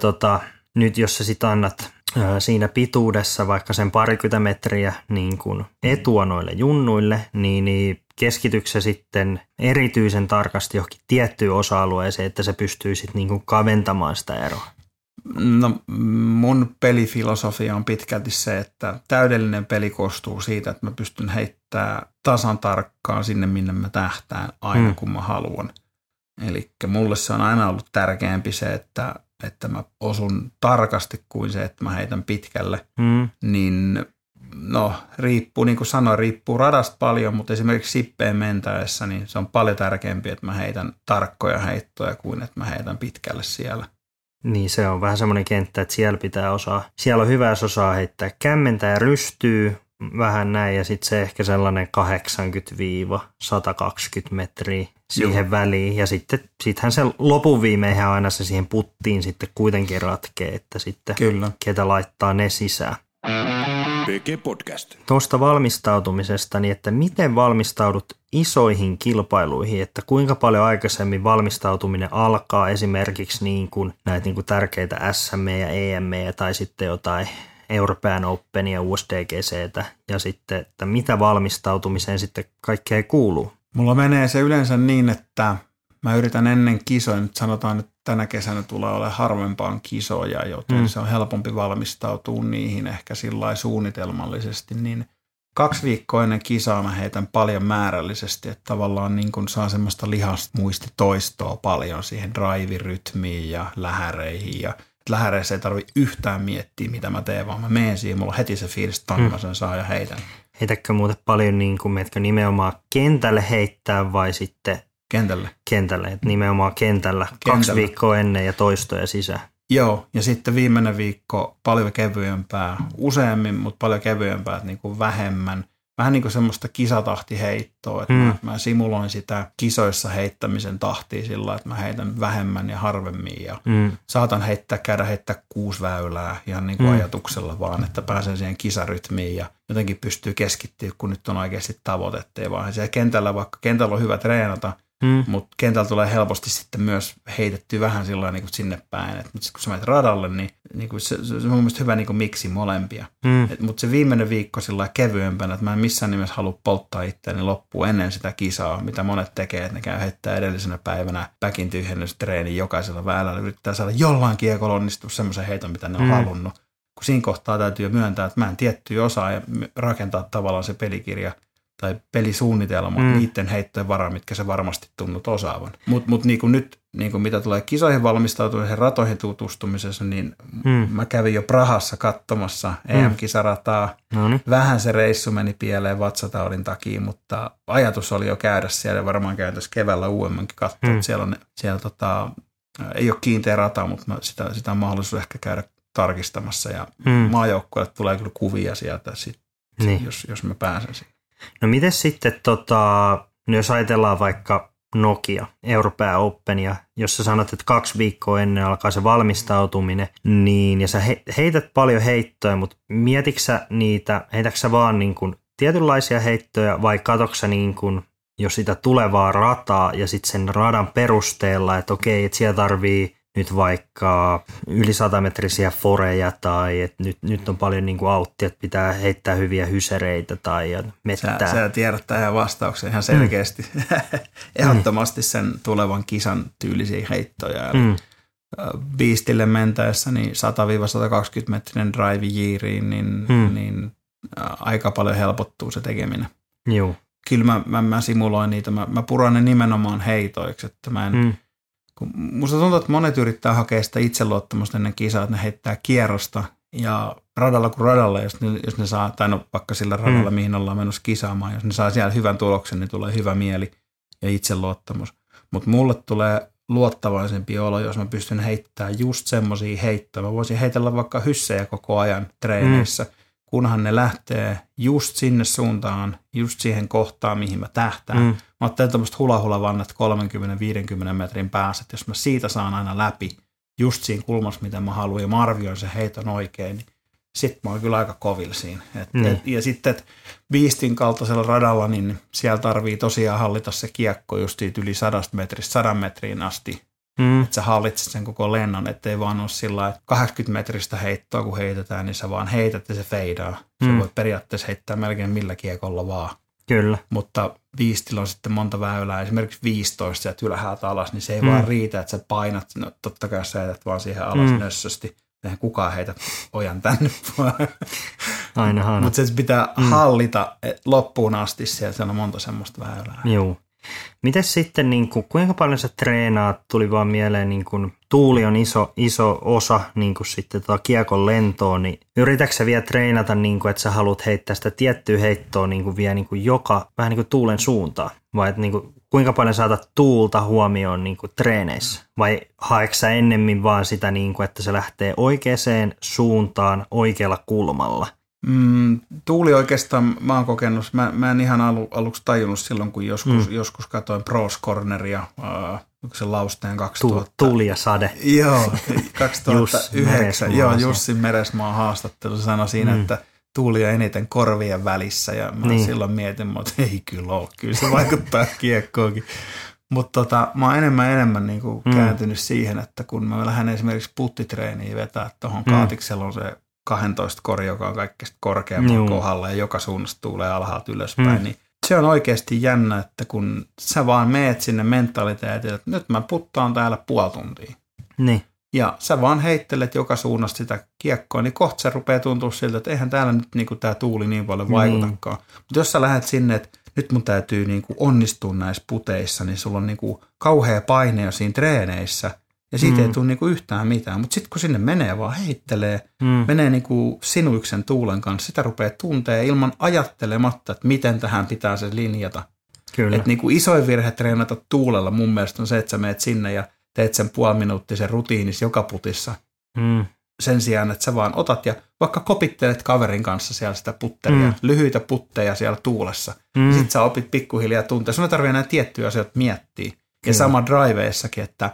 nyt jos sä sitten annat siinä pituudessa vaikka sen 20 metriä niin kuin etua noille junnuille, niin keskityksä sitten erityisen tarkasti johonkin tiettyyn osa-alueeseen, että se pystyy sitten niin kuin kaventamaan sitä eroa? No, mun pelifilosofia on pitkälti se, että täydellinen peli koostuu siitä, että mä pystyn heittämään tasan tarkkaan sinne, minne mä tähtään aina kun mä haluan. Eli mulle se on aina ollut tärkeämpi se, että mä osun tarkasti kuin se, että mä heitän pitkälle, niin no riippuu, niin kuin sanoin, riippuu radasta paljon, mutta esimerkiksi sippeen mentäessä, niin se on paljon tärkeämpi, että mä heitän tarkkoja heittoja kuin että mä heitän pitkälle siellä. Niin se on vähän semmoinen kenttä, että siellä pitää osaa, siellä on hyvä, jos osaa heittää kämmentää ja rystyy vähän näin ja sitten se ehkä sellainen 80-120 metriä siihen väliin ja sittenhän se lopun viimeinhän aina se siihen puttiin sitten kuitenkin ratkee, että sitten ketä laittaa ne sisään. Tuosta valmistautumisesta, niin että miten valmistaudut isoihin kilpailuihin, että kuinka paljon aikaisemmin valmistautuminen alkaa esimerkiksi niin kuin näitä niin kuin tärkeitä SM ja EM tai sitten jotain European Open ja USDGCtä ja sitten, että mitä valmistautumiseen sitten kaikkea kuuluu? Mulla menee se yleensä niin, että mä yritän ennen kisoja, nyt sanotaan, että tänä kesänä tulee olemaan harvempaan kisoja, joten se on helpompi valmistautua niihin ehkä sillä suunnitelmallisesti, niin 2 viikkoa ennen kisaa mä heitän paljon määrällisesti, että tavallaan niin kun saa semmoista lihasta muistitoistoa paljon siihen drive-rytmiin ja lähäreihin ja lähäreissä ei tarvitse yhtään miettiä, mitä mä teen, vaan mä menen siihen, mulla on heti se fiilis, että mä sen saa ja heitän. Heitätkö muuten paljon, niin kuin meetkö nimenomaan kentälle heittää vai sitten? Kentälle. Kentälle, että nimenomaan kentällä. 2 viikkoa ennen ja toistoja sisään. Joo, ja sitten viimeinen viikko paljon kevyempää, useammin, mutta paljon kevyempää, että niin kuin vähemmän. Vähän niin kuin semmoista kisatahtiheittoa, että mä simuloin sitä kisoissa heittämisen tahtia sillä, että mä heitän vähemmän ja harvemmin ja saatan käydä heittää 6 väylää ihan niin kuin ajatuksella vaan, että pääsen siihen kisarytmiin ja jotenkin pystyy keskittyä, kun nyt on oikeasti tavoitetta ja vaan siellä kentällä, vaikka kentällä on hyvä treenata, mutta kentällä tulee helposti sitten myös heitettyä vähän sillä niin kuin sinne päin, että kun sä menet radalle, niin kuin se on mun mielestä hyvä niin kuin miksi molempia. Mutta se viimeinen viikko sillä kevyempänä, että mä en missään nimessä halua polttaa itseäni loppuun ennen sitä kisaa, mitä monet tekee, että ne käy heittää edellisenä päivänä päkin tyhjennystreeni jokaisella väylällä, yrittää saada jollain kiekolla onnistua semmoisen heiton, mitä ne on halunnut. Kun siinä kohtaa täytyy myöntää, että mä en tiettyä osaa ja rakentaa tavallaan se pelikirja tai pelisuunnitelma, niiden heittojen varaa, mitkä se varmasti tunnut osaavan. Mutta niin kuin nyt, niin kuin mitä tulee kisoihin valmistautumiseen, ratoihin tutustumisessa, niin mä kävin jo Prahassa katsomassa EM-kisarataa. Vähän se reissu meni pieleen vatsataudin takia, mutta ajatus oli jo käydä siellä, varmaan käytäisiin keväällä uudemmankin katsoa. Siellä ei ole kiinteä rata, mutta sitä on mahdollisuus ehkä käydä tarkistamassa. Ja maajoukkueelle tulee kyllä kuvia sieltä, jos mä pääsen siihen. No miten sitten, jos ajatellaan vaikka Nokia, European Openia, jos sä sanot, että 2 viikkoa ennen alkaa se valmistautuminen, niin ja sä heität paljon heittoja, mutta mietitkö sä niitä, heitätkö sä vaan niin kuin tietynlaisia heittoja vai katsotko sä niin kuin jo sitä tulevaa rataa ja sitten sen radan perusteella, että okei, että siellä tarvii nyt vaikka yli 100-metrisiä foreja tai että nyt on paljon niin kuin auttia, että pitää heittää hyviä hysereitä tai mettää. Sä tiedät tähän vastauksen ihan selkeästi. Ehdottomasti sen tulevan kisan tyylisiä heittoja. Viistille mentäessä niin 100-120 metrinen drive jiiriin, niin aika paljon helpottuu se tekeminen. Joo. Kyllä mä simuloin niitä. Mä puran ne nimenomaan heitoiksi. Että mä en, musta tuntuu, että monet yrittää hakea sitä itseluottamusta ennen kisaa, että ne heittää kierrosta ja radalla kuin radalla, jos ne saa, tai no vaikka sillä radalla, mihin ollaan menossa kisaamaan, jos ne saa siellä hyvän tuloksen, niin tulee hyvä mieli ja itseluottamus. Mutta mulle tulee luottavaisempi olo, jos mä pystyn heittämään just semmoisia heittoja. Mä voisin heitellä vaikka hyssejä koko ajan treeneissä, kunhan ne lähtee just sinne suuntaan, just siihen kohtaan, mihin mä tähtään. Mä ottelen tämmöistä hula-hula-vannat 30-50 metrin päässä, että jos mä siitä saan aina läpi, just siinä kulmassa, mitä mä haluan, ja mä arvioin sen heiton oikein, niin sit mä oon kyllä aika kovilla siinä. Ja sitten, että Viistin kaltaisella radalla, niin siellä tarvii tosiaan hallita se kiekko just siitä yli 100 metriin asti, että sä hallitset sen koko lennon, ettei vaan ole sillä lailla, että 80 metristä heittoa kun heitetään, niin sä vaan heität ja se feidaa. Sä voit periaatteessa heittää melkein millä kiekolla vaan. Kyllä. Mutta viistillä on sitten monta väylää, esimerkiksi 15 sieltä ylhäältä alas, niin se ei vaan riitä, että sä painat, no totta kai sä heität vaan siihen alas nössösti. Eihän kukaan heitä ojan tänne vaan. Ainahan. Mutta se pitää hallita loppuun asti, siellä on monta semmoista väylää. Joo. Mites sitten, niin kuin, kuinka paljon sä treenaat, tuli vaan mieleen, niin kuin, tuuli on iso osa niin kuin sitten kiekon lentoon, niin yritätkö sä vielä treenata, niin kuin, että sä haluat heittää sitä tiettyä heittoa niin kuin vielä niin kuin joka, vähän niin kuin tuulen suuntaan? Vai että, niin kuin, kuinka paljon saatat tuulta huomioon niin kuin treeneissä? Vai haetko sä ennemmin vaan sitä, niin kuin, että se lähtee oikeaan suuntaan oikealla kulmalla? Tuuli oikeastaan, mä oon kokenut, mä en ihan aluksi tajunnut silloin, kun joskus katsoin Pros Corneria, se Lausteen 2000. Tuuli ja sade. Joo, 2009. Jussin Meresmaan haastattelu sanoi siinä, että tuuli on eniten korvien välissä ja mä silloin mietin, että ei kyllä ole, kyllä se vaikuttaa kiekkoonkin. Mutta mä oon enemmän niinku kääntynyt siihen, että kun mä lähden esimerkiksi puttitreeniin vetää tuohon Kaatiksella on se 12 kori, joka on kaikkein korkeamman kohdalla ja joka suunnasta tuulee alhaalta ylöspäin, niin se on oikeasti jännä, että kun sä vaan meet sinne mentaliteetille, että nyt mä puttaan täällä puoli tuntia. Niin. Ja sä vaan heittelet joka suunnasta sitä kiekkoa, niin kohta se rupeaa tuntua siltä, että eihän täällä nyt niinku tää tuuli niin paljon vaikutakaan. Mutta jos sä lähdet sinne, että nyt mun täytyy niinku onnistua näissä puteissa, niin sulla on niinku kauhea paine jo siinä treeneissä, ja siitä ei tule niinku yhtään mitään, mutta sitten kun sinne menee vaan heittelee, menee niinku sinuiksen tuulen kanssa, sitä rupeaa tuntee ilman ajattelematta, että miten tähän pitää se linjata. Että niinku isoin virhe treenata tuulella mun mielestä on se, että sä meet sinne ja teet sen puoliminuuttisen rutiinis joka putissa. Sen sijaan, että sä vaan otat ja vaikka kopittelet kaverin kanssa siellä sitä putteria, lyhyitä putteja siellä tuulessa, sitten sä opit pikkuhiljaa tuntea. Sun ei tarvitse enää tiettyjä asioita miettiä. Ja sama driveissakin, että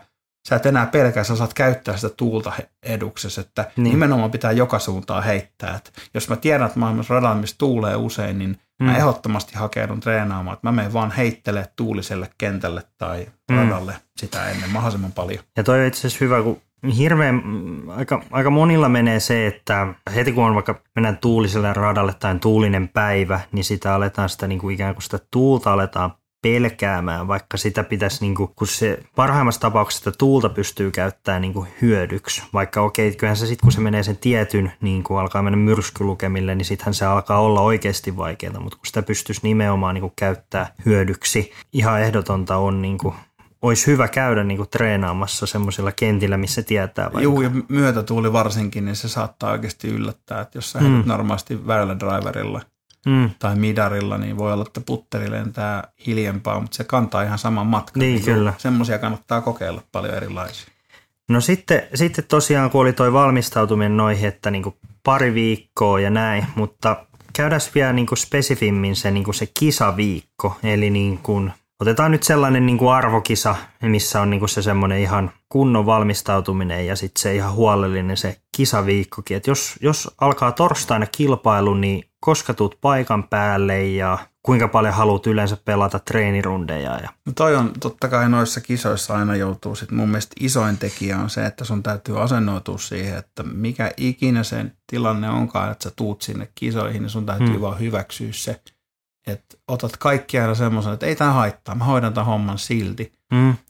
sä et enää pelkää, sä saat käyttää sitä tuulta eduksessa, että nimenomaan pitää joka suuntaan heittää. Et jos mä tiedän, että maailmassa radalla, missä tuulee usein, niin mä ehdottomasti hakeudun treenaamaan, että mä menen vaan heittelee tuuliselle kentälle tai radalle sitä ennen mahdollisimman paljon. Ja toi on itse asiassa hyvä, kun aika monilla menee se, että heti kun on vaikka mennään tuuliselle radalle tai tuulinen päivä, niin sitä aletaan sitä niin kuin ikään kuin sitä tuulta aletaan pelkäämään, vaikka sitä pitäisi, niin kuin, kun se parhaimmassa tapauksessa tuulta pystyy käyttämään niin kuin hyödyksi. Vaikka okei, kyllähän se sitten, kun se menee sen tietyn, niin kuin alkaa mennä myrskylukemille, niin sittenhän se alkaa olla oikeasti vaikeaa, mutta kun sitä pystyisi nimenomaan niin kuin käyttää hyödyksi, ihan ehdotonta on, niin kuin, olisi hyvä käydä niin kuin treenaamassa semmoisilla kentillä, missä tietää vaikka. Joo, ja myötätuuli varsinkin, niin se saattaa oikeasti yllättää, että jos sä heität normaalisti väylädriverilla, tai midarilla, niin voi olla, että putteri lentää hiljempaa, mutta se kantaa ihan saman matkan. Niin, kyllä. Semmoisia kannattaa kokeilla paljon erilaisia. No sitten tosiaan, kun oli toi valmistautuminen noihin, että niinku pari viikkoa ja näin, mutta käydään vielä niinku spesifimmin se kisaviikko, eli niinku, otetaan nyt sellainen niinku arvokisa, missä on niinku se semmoinen ihan kunnon valmistautuminen ja sitten se ihan huolellinen se kisaviikkokin, että jos alkaa torstaina kilpailu, niin koska tuut paikan päälle ja kuinka paljon haluat yleensä pelata treenirundeja? No toi on totta kai noissa kisoissa aina joutuu sitten mun mielestä isoin tekijä on se, että sun täytyy asennoitua siihen, että mikä ikinä sen tilanne onkaan, että sä tuut sinne kisoihin, niin sun täytyy vaan hyväksyä se, että otat kaikki aina semmoisen, että ei tämä haittaa, mä hoidan tämän homman silti.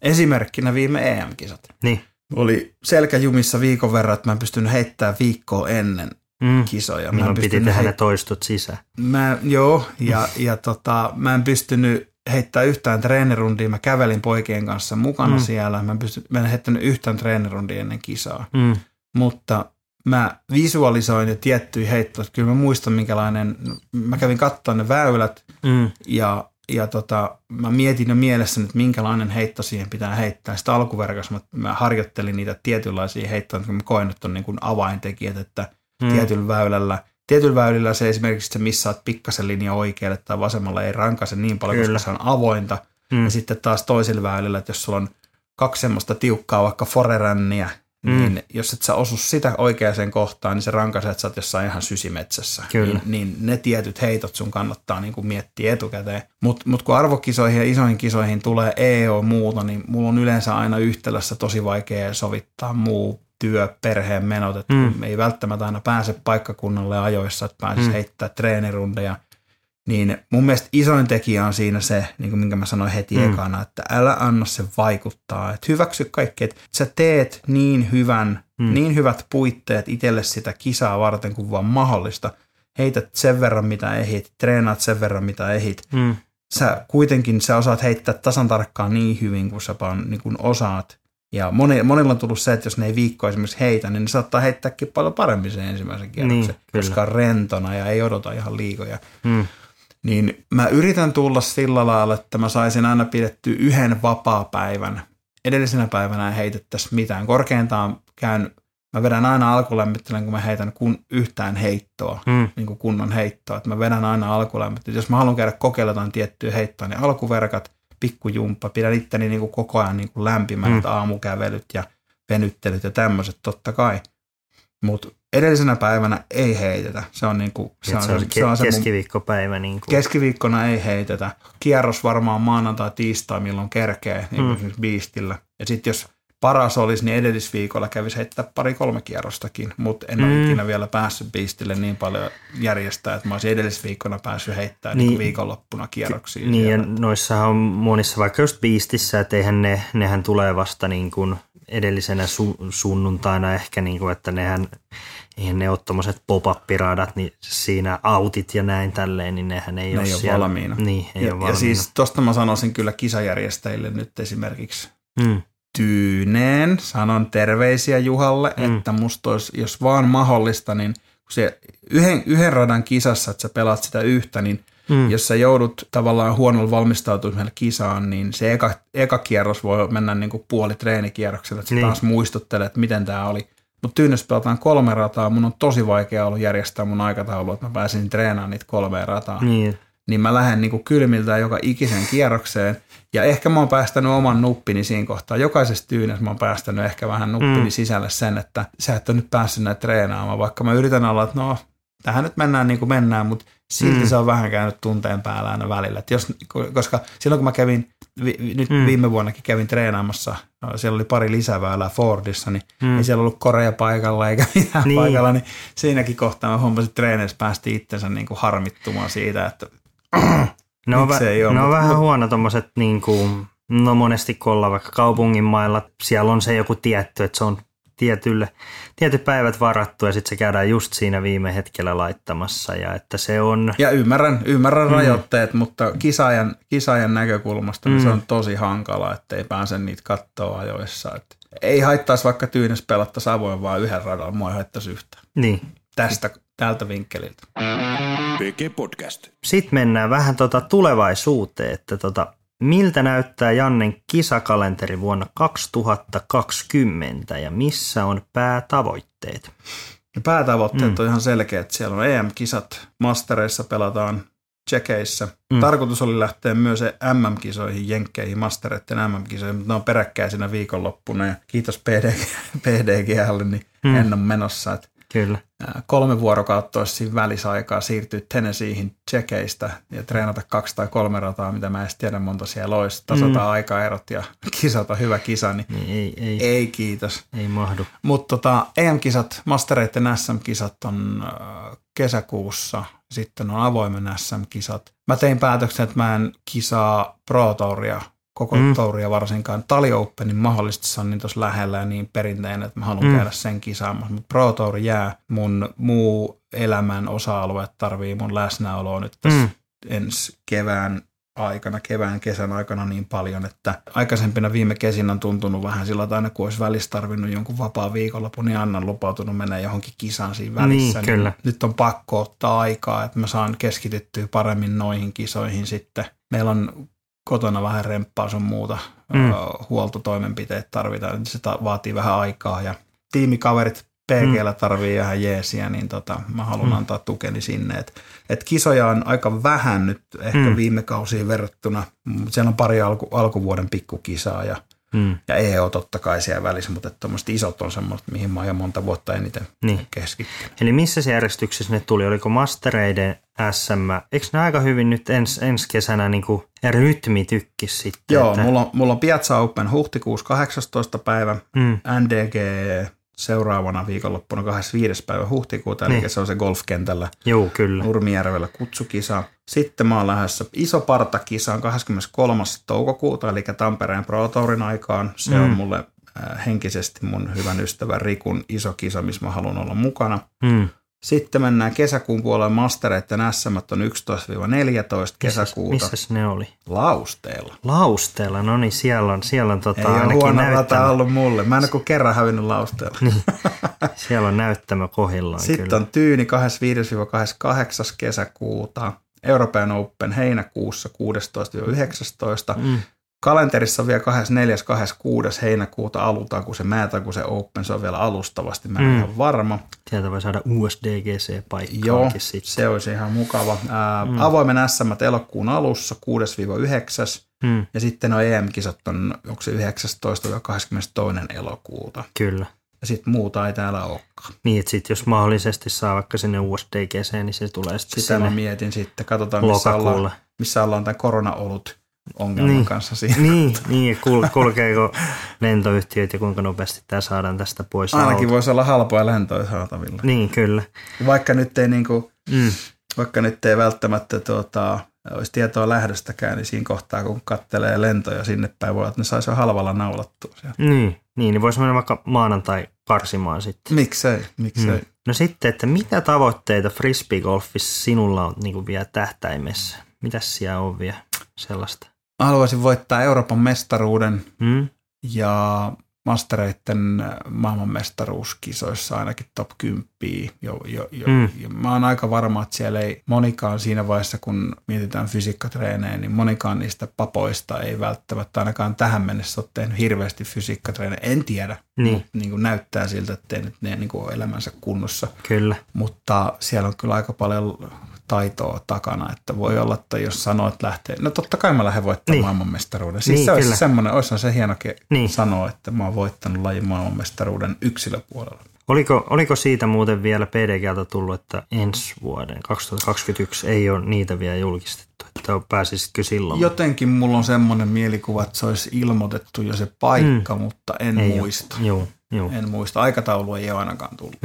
Esimerkkinä viime EM-kisat. Niin. Oli selkäjumissa viikon verran, että mä en pystynyt heittämään viikkoa ennen kisoja. Milloin piti tehdä ne toistot sisään? Mä en pystynyt heittämään yhtään treenirundia. Mä kävelin poikien kanssa mukana siellä. Mä en heittänyt yhtään treenirundia ennen kisaa. Mutta mä visualisoin jo tiettyjä heittoja. Kyllä mä muistan, minkälainen... Mä kävin katsomaan ne väylät ja mä mietin jo mielessäni, että minkälainen heitto siihen pitää heittää. Sitä alkuverkossa mä harjoittelin niitä tietynlaisia heittoja, kun mä koen, että on niin kuin avaintekijät, että tietyllä väylillä se esimerkiksi, että sä missaat pikkasen linja oikealle tai vasemmalle, ei rankaise niin paljon, koska se on avointa. Ja sitten taas toisilla väylillä, että jos sulla on kaksi semmoista tiukkaa vaikka foreränniä, niin jos et sä osu sitä oikeaan kohtaan, niin se rankaisee, että sä oot jossain ihan sysimetsässä. Niin ne tietyt heitot sun kannattaa niin kuin miettiä etukäteen. Mut kun arvokisoihin ja isoihin kisoihin tulee EO muuta, niin mulla on yleensä aina yhtälössä tosi vaikea sovittaa muu työ, perheen menot, että ei välttämättä aina pääse paikkakunnalle ajoissa, että pääsisi heittämään treenirundeja. Niin mun mielestä isoin tekijä on siinä se, niin kuin minkä mä sanoin heti ekana, että älä anna se vaikuttaa. Että hyväksy kaikki, että sä teet niin hyvät puitteet itselle sitä kisaa varten kuin vaan mahdollista. Heität sen verran mitä ehit, treenaat sen verran mitä ehit. Sä kuitenkin sä osaat heittää tasan tarkkaan niin hyvin kuin sä vaan niin kuin osaat. Ja monilla on tullut se, että jos ne ei viikkoa esimerkiksi heitä, niin ne saattaa heittääkin paljon paremmin sen ensimmäisen kierroksen, koska on rentona ja ei odota ihan liikoja. Niin mä yritän tulla sillä lailla, että mä saisin aina pidettyä yhden vapaapäivän. Edellisenä päivänä ei heitettäisi mitään. Korkeintaan mä vedän aina alkulämmittelen, kun mä heitän yhtään heittoa, niin kuin kunnon heittoa. Että mä vedän aina alkulämmittelen. Jos mä haluan käydä kokeilemaan jotain tiettyä heittoa, niin alkuverkat, pikkujumppa, pidän itteni niin kuin koko ajan niin kuin lämpimät aamukävelyt ja venyttelyt ja tämmöiset totta kai. Mutta edellisenä päivänä ei heitetä. Se on niin kuin keskiviikkopäivä. Niin kuin. Keskiviikkona ei heitetä. Kierros varmaan maanantai, tiistai, milloin kerkee, niin kuin esimerkiksi Viistillä. Ja sitten jos paras olisi, niin edellisviikolla kävisi heittää 2-3 kierrostakin, mutta en ole ikinä vielä päässyt Viistille niin paljon järjestää, että mä olisin edellisviikkona päässyt heittämään niin viikonloppuna kierroksia. Niin vielä. Ja noissahan on monissa, vaikka just Viistissä, että eihän nehän tulee vasta niin kuin edellisenä sunnuntaina ehkä, niin kuin, että eihän ne ole tommoset pop-up-radat, niin siinä autit ja näin tälleen, niin nehän ei ole siellä valmiina. Niin, ei ole valmiina. Ja siis tosta mä sanoisin kyllä kisajärjestäjille nyt esimerkiksi Tyyneen, sanon terveisiä Juhalle, että musta olisi, jos vaan mahdollista, niin kun se yhden radan kisassa, että sä pelaat sitä yhtä, niin jos sä joudut tavallaan huonolla valmistautumisella kisaan, niin se eka kierros voi mennä niin kuin puoli treenikierroksella, että sä taas muistuttelet, että miten tää oli. Mutta Tyynessä pelataan 3 rataa, mun on tosi vaikea ollut järjestää mun aikataulua, että mä pääsin treenaamaan niitä 3 rataa. Niin mä lähden niin kuin kylmiltään joka ikisen kierrokseen. Ja ehkä mä oon päästänyt oman nuppini siinä kohtaa. Jokaisessa Tyynessä mä oon päästänyt ehkä vähän nuppini sisälle sen, että sä et ole nyt päässyt näitä treenaamaan. Vaikka mä yritän olla, että no, tähän nyt mennään niin kuin mennään, mutta silti se on vähän käynyt tunteen päällä aina välillä. Et koska silloin kun mä kävin, nyt viime vuonnakin kävin treenaamassa, siellä oli pari lisäväylää Fordissa, niin ei siellä ollut korea paikalla eikä mitään paikalla, niin siinäkin kohtaa mä huomasin, että treeneissä päästiin itsensä niin kuin harmittumaan siitä, että... Ne on vähän huono tommoset niinku, no monesti kun ollaan vaikka kaupungin mailla, siellä on se joku tietty, että se on tietyt päivät varattu ja sitten se käydään just siinä viime hetkellä laittamassa. Ja, että se on... ja ymmärrän rajoitteet, mutta kisaajan näkökulmasta niin se on tosi hankala, että ei pääse niitä katsoa ajoissa. Et ei haittaisi vaikka Tyynessä pelattaisi avoin vaan yhden radalla, mua ei haittaisi yhtään. Niin. Tältä vinkkeliltä. PG Podcast. Sitten mennään vähän tulevaisuuteen, että miltä näyttää Jannen kisakalenteri vuonna 2020 ja missä on päätavoitteet? Ja päätavoitteet on ihan selkeät. Siellä on EM-kisat, mastereissa pelataan Tsekeissä. Tarkoitus oli lähteä myös MM-kisoihin, Jenkkeihin, Mastereiden MM-kisoihin, mutta ne on peräkkäisenä viikonloppuna ja kiitos PDGlle, niin en ole menossa. Että kyllä. 3 vuorokautta olisi siinä välisaikaa siirtyä Tennesseeihin Tsekeistä ja treenata 2 tai 3 rataa, mitä mä en tiedä monta siellä olisi. Tasata aikaerot ja kisata hyvä kisa, niin ei kiitos. Ei mahdu. Mutta EM-kisat, Mastereiden SM-kisat on kesäkuussa, sitten on avoimen SM-kisat. Mä tein päätöksen, että mä en kisaa Pro Touria, koko touria varsinkaan. Tali Openin mahdollisesti se on niin tuossa lähellä ja niin perinteinen, että mä haluan käydä sen kisaamassa. Mutta Pro Tour jää. Mun muu elämän osa-alue tarvii mun läsnäoloa nyt tässä ensi kesän aikana niin paljon, että aikaisempina viime kesinä on tuntunut vähän sillä, että aina kun olisi välissä tarvinnut jonkun vapaa viikonlopun, niin Annan lupautunut mennä johonkin kisaan siinä välissä. Niin, nyt on pakko ottaa aikaa, että mä saan keskityttyä paremmin noihin kisoihin sitten. Meillä on kotona vähän remppaa sun muuta, huoltotoimenpiteet tarvitaan, se vaatii vähän aikaa ja tiimikaverit PG:llä tarvii vähän jeesiä, niin mä haluan antaa tukeni sinne. Et kisoja on aika vähän nyt ehkä viime kausiin verrattuna, mutta siellä on pari alkuvuoden pikkukisaa ja EO totta kai siellä välissä, mutta tuommoiset isot on semmoiset, mihin mä oon jo monta vuotta eniten keskittynyt. Eli missä se järjestyksessä ne tuli? Oliko Mastereiden SM? Eikö ne aika hyvin nyt ensi kesänä niinku rytmi tykkis sitten? Joo, että mulla on Piazza Open huhtikuussa 18. päivä, NDG seuraavana viikonloppuna 25. päivä huhtikuuta, eli se on se golfkentällä. Joo, kyllä. Nurmijärvellä kutsukisa. Sitten mä oon lähdössä Isoparta-kisaan 23. toukokuuta, eli Tampereen Pro Tourin aikaan. Se on mulle henkisesti mun hyvän ystävän Rikun iso kisa, missä mä haluan olla mukana. Sitten mennään kesäkuun puolelle Mastereiden SM:t on 11-14 kesäkuuta. Missäs ne oli? Lausteella. Lausteella, no niin siellä on ainakin näyttämä. Ei ole huono rata ollut mulle, mä en ole kerran hävinnyt Lausteella. Niin. Siellä on näyttämä kohillaan. Sitten kyllä. On Tyyni 25-28 kesäkuuta, European Open heinäkuussa 16-19. Kalenterissa on vielä 24.–26. heinäkuuta alutaan, kun se määtään, kun se Open, se on vielä alustavasti, mä en ole varma. Sieltä voi saada USDGC-paikkaankin. Joo, sitten. Se olisi ihan mukava. Avoimen SM:t elokuun alussa 6–9. Ja sitten on EM-kisat on, onko se 19–22. elokuuta. Kyllä. Ja sitten muuta ei täällä olekaan. Niin, että sitten jos mahdollisesti saa vaikka sinne USDGC, niin se tulee sitten sinne. Sitä mä mietin sitten, katsotaan missä ollaan tämän korona-olut ongelman kanssa siinä. Niin kulkeeko lentoyhtiöt ja kuinka nopeasti tämä saadaan tästä pois. Ainakin voisi olla halpoja lentoja saatavilla. Niin, kyllä. Vaikka nyt ei välttämättä olisi tietoa lähdöstäkään, niin siinä kohtaa kun kattelee lentoja sinne päin, voi olla, että ne saisi jo halvalla naulattua sieltä. Niin voisi mennä vaikka maanantai karsimaan sitten. Miksei. No sitten, että mitä tavoitteita frisbeegolfissa sinulla on niin kuin vielä tähtäimessä? Mitäs siellä on vielä? Sellaista. Haluaisin voittaa Euroopan mestaruuden ja Mastereiden maailmanmestaruuskisoissa ainakin top 10. Ja mä oon aika varma, että siellä ei monikaan siinä vaiheessa, kun mietitään fysiikkatreenejä, niin monikaan niistä papoista ei välttämättä ainakaan tähän mennessä ole tehnyt hirveästi fysiikkatreenejä. En tiedä, mutta niin näyttää siltä, että ei nyt ne niin ole elämänsä kunnossa. Kyllä. Mutta siellä on kyllä aika paljon taitoa takana, että voi olla, että jos sanoo, että lähtee, no totta kai mä lähden voittamaan maailmanmestaruuden. Siis se olisi semmoinen, oishan se hienokin sanoa, että mä oon voittanut lajin maailmanmestaruuden yksilöpuolella. Oliko siitä muuten vielä PDG:ltä tullut, että ensi vuoden 2021 ei ole niitä vielä julkistettu, että pääsisitkö silloin? Jotenkin mulla on semmoinen mielikuva, että se olisi ilmoitettu jo se paikka, mutta en muista. Joo. En muista. Aikataulu ei ole ainakaan tullut.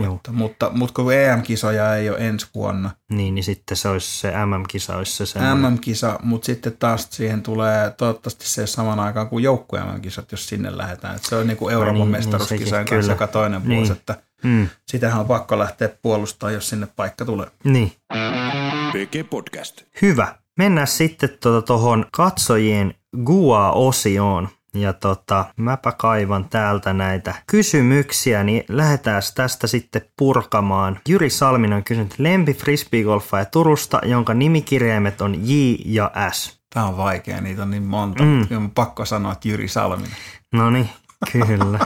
Mutta kun EM-kisoja ei ole ensi vuonna. Niin sitten se olisi se MM-kisa. Olisi se MM-kisa, mutta sitten taas siihen tulee, toivottavasti se saman aikaan kuin joukku-MM-kisat, jos sinne lähdetään. Että se on niin kuin Euroopan mestaruuskisojen kanssa joka toinen vuosi. Että sitähän on pakko lähteä puolustamaan, jos sinne paikka tulee. Niin. PG Podcast. Hyvä. Mennään sitten tuohon katsojien GUA-osioon. Ja mäpä kaivan täältä näitä kysymyksiä, niin lähdetään tästä sitten purkamaan. Jyri Salminen on kysynyt lempi frisbeegolfaaja Turusta, jonka nimikirjaimet on J ja S. Tämä on vaikea, niitä on niin monta. Kyllä mun pakko sanoa, että Jyri Salminen. No niin, kyllä.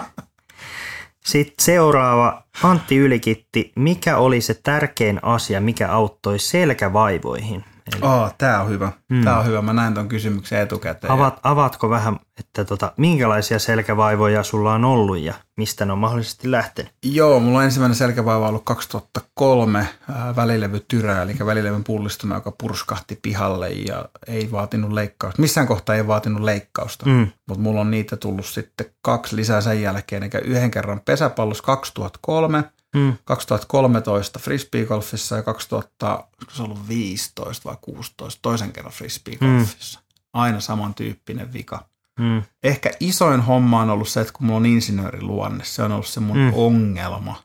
Sitten seuraava, Antti Ylikitti. Mikä oli se tärkein asia, mikä auttoi selkävaivoihin? Tää on hyvä. Mm. Tää on hyvä. Mä näin ton kysymyksen etukäteen. Avaatko vähän, että minkälaisia selkävaivoja sulla on ollut ja mistä ne on mahdollisesti lähtenyt? Joo, mulla on ensimmäinen selkävaiva ollut 2003 välilevytyrä, eli välilevyn pullistuma, joka purskahti pihalle ja ei vaatinut leikkausta. Missään kohtaa ei vaatinut leikkausta, mutta mulla on niitä tullut sitten 2 lisää sen jälkeen, eli yhden kerran pesäpallossa 2003. 2013 frisbeegolfissa ja 2015 vai 16 toisen kerran frisbeegolfissa. Aina samantyyppinen vika. Ehkä isoin homma on ollut se, että kun mulla on insinööriluonne, se on ollut se mun ongelma.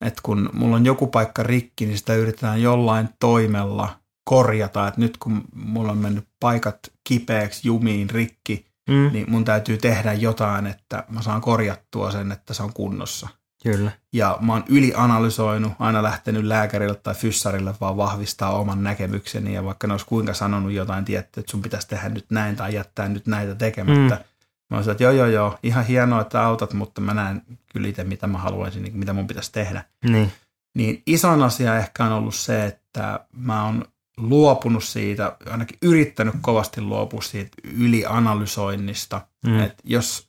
Että kun mulla on joku paikka rikki, niin sitä yritetään jollain toimella korjata. Että nyt kun mulla on mennyt paikat kipeäksi, jumiin, rikki, niin mun täytyy tehdä jotain, että mä saan korjattua sen, että se on kunnossa. Kyllä. Ja mä oon ylianalysoinut, aina lähtenyt lääkärille tai fyssarille vaan vahvistaa oman näkemykseni ja vaikka ne olisi kuinka sanonut jotain tiettyä, että sun pitäisi tehdä nyt näin tai jättää nyt näitä tekemättä. Mä oon että joo, ihan hienoa, että autat, mutta mä näen kyllä itse, mitä mä haluaisin, mitä mun pitäisi tehdä. Niin isoin asia ehkä on ollut se, että mä oon luopunut siitä, ainakin yrittänyt kovasti luopua siitä ylianalysoinnista. Että jos,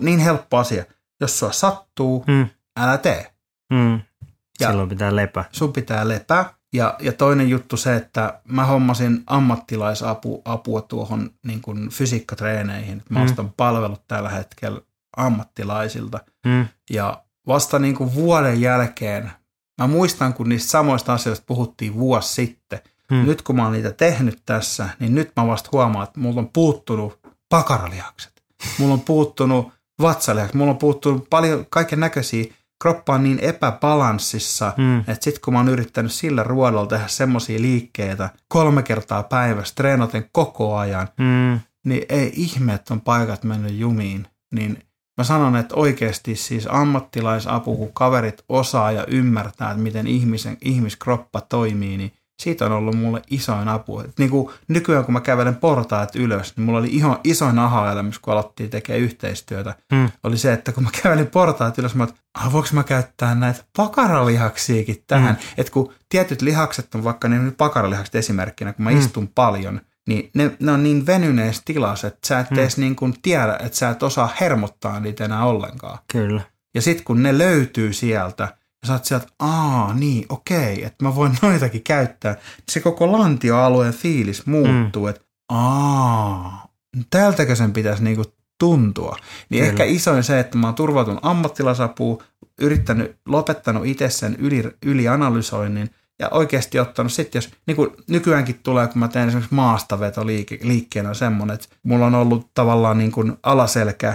niin helppo asia, jos sua sattuu, älä tee. Silloin pitää lepää. Sun pitää lepää. Ja toinen juttu se, että mä hommasin ammattilaisapua tuohon niin kuin fysiikkatreeneihin. Mä ostan palvelut tällä hetkellä ammattilaisilta. Ja vasta niin kuin vuoden jälkeen, mä muistan kun niistä samoista asioista puhuttiin vuosi sitten. Nyt kun mä oon niitä tehnyt tässä, niin nyt mä vasta huomaan, että mulla on puuttunut pakaraliakset. Mulla on puuttunut vatsaliaksi. Mulla on puuttunut paljon kaiken näköisiä. Kroppa on niin epäbalanssissa, että sit kun mä oon yrittänyt sillä ruodolla tehdä semmosia liikkeitä 3 kertaa päivässä, treenoten koko ajan, niin ei ihme, että on paikat mennyt jumiin. Niin mä sanon, että oikeasti siis ammattilaisapu, kun kaverit osaa ja ymmärtää, että miten ihmiskroppa toimii, niin siitä on ollut mulle isoin apu. Niin kuin nykyään, kun mä kävelen portaat ylös, niin mulla oli ihan isoin aha-elämys, kun alettiin tekemään yhteistyötä. Oli se, että kun mä kävelin portaat ylös, mä oon, voinko mä käyttää näitä pakaralihaksiakin tähän? Että kun tietyt lihakset on vaikka niin pakaralihakset esimerkkinä, kun mä istun paljon, niin ne on niin venyneessä tilassa, että sä et edes niin kuin tiedä, että sä et osaa hermottaa niitä enää ollenkaan. Kyllä. Ja sit kun ne löytyy sieltä, ja sä oot sieltä, että mä voin noitakin käyttää. Se koko lantioalueen fiilis muuttuu, että tältäkö sen pitäisi niinku tuntua. Niin Kyllä. Ehkä isoin se, että mä oon turvautunut ammattilaisapuun, lopettanut itse sen ylianalysoinnin ja oikeasti ottanut sitten, jos niin kuin nykyäänkin tulee, kun mä teen esimerkiksi maastavetoliikkeenä semmoinen, että mulla on ollut tavallaan niin kuin alaselkä,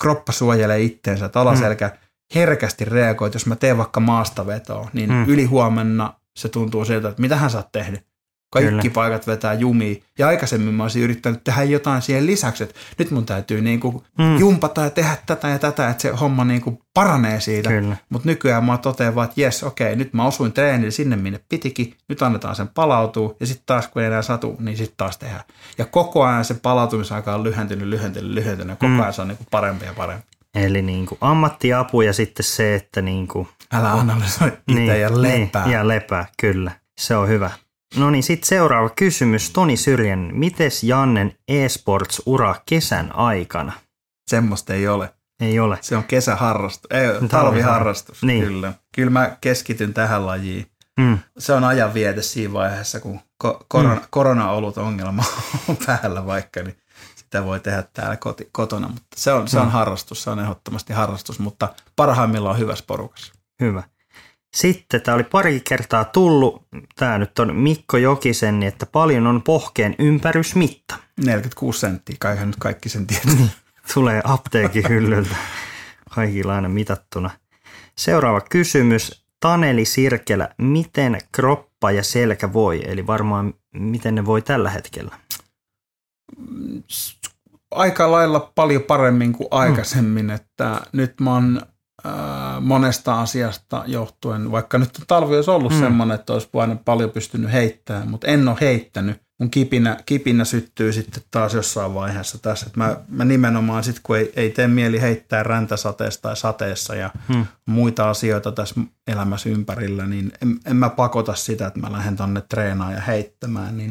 kroppa suojelee itteensä, että alaselkä, herkästi reagoit, jos mä teen vaikka maastavetoa, niin ylihuomenna se tuntuu siltä, että mitähän sä oot tehnyt. Kaikki paikat vetää jumiin. Ja aikaisemmin mä olisin yrittänyt tehdä jotain siihen lisäksi, että nyt mun täytyy niinku jumpata ja tehdä tätä ja tätä, että se homma niinku paranee siitä. Mutta nykyään mä totean vaan, että nyt mä osuin treenille sinne, minne pitikin, nyt annetaan sen palautua ja sitten taas kun ei enää satu, niin sitten taas tehdään. Ja koko ajan se palautumisaika on lyhentynyt ja koko ajan se on niinku parempi ja parempi. Eli niin kuin ammattiapu ja sitten se, että niin kuin älä analysoi itse ja lepää. Ja lepää, kyllä. Se on hyvä. No niin, sitten seuraava kysymys. Toni Syrjänen, mites Jannen e-sports-ura kesän aikana? Semmoista ei ole. Ei ole. Se on kesäharrastus, talviharrastus. Niin. Kyllä. Kyllä mä keskityn tähän lajiin. Se on ajanviete siinä vaiheessa, kun korona-olut ongelma on päällä vaikka, niin sitä voi tehdä täällä kotona, mutta se on harrastus, se on ehdottomasti harrastus, mutta parhaimmillaan on hyvässä porukassa. Hyvä. Sitten tämä oli pari kertaa tullut, tämä nyt on Mikko Jokisen, että paljon on pohkeen ympärysmitta. 46 senttiä, kaihan nyt kaikki sen tietää. Tulee apteekin hyllyltä, kaikilla aina mitattuna. Seuraava kysymys, Taneli Sirkelä, miten kroppa ja selkä voi, eli varmaan miten ne voi tällä hetkellä? Aika lailla paljon paremmin kuin aikaisemmin, että nyt mä oon monesta asiasta johtuen, vaikka nyt on talvi olisi ollut semmoinen, että olisi aina paljon pystynyt heittämään, mutta en ole heittänyt, mun kipinä syttyy sitten taas jossain vaiheessa tässä. Että mä nimenomaan sitten, kun ei tee mieli heittää räntäsateessa tai sateessa ja muita asioita tässä elämässä ympärillä, niin en mä pakota sitä, että mä lähden tonne treenaamaan ja heittämään. Niin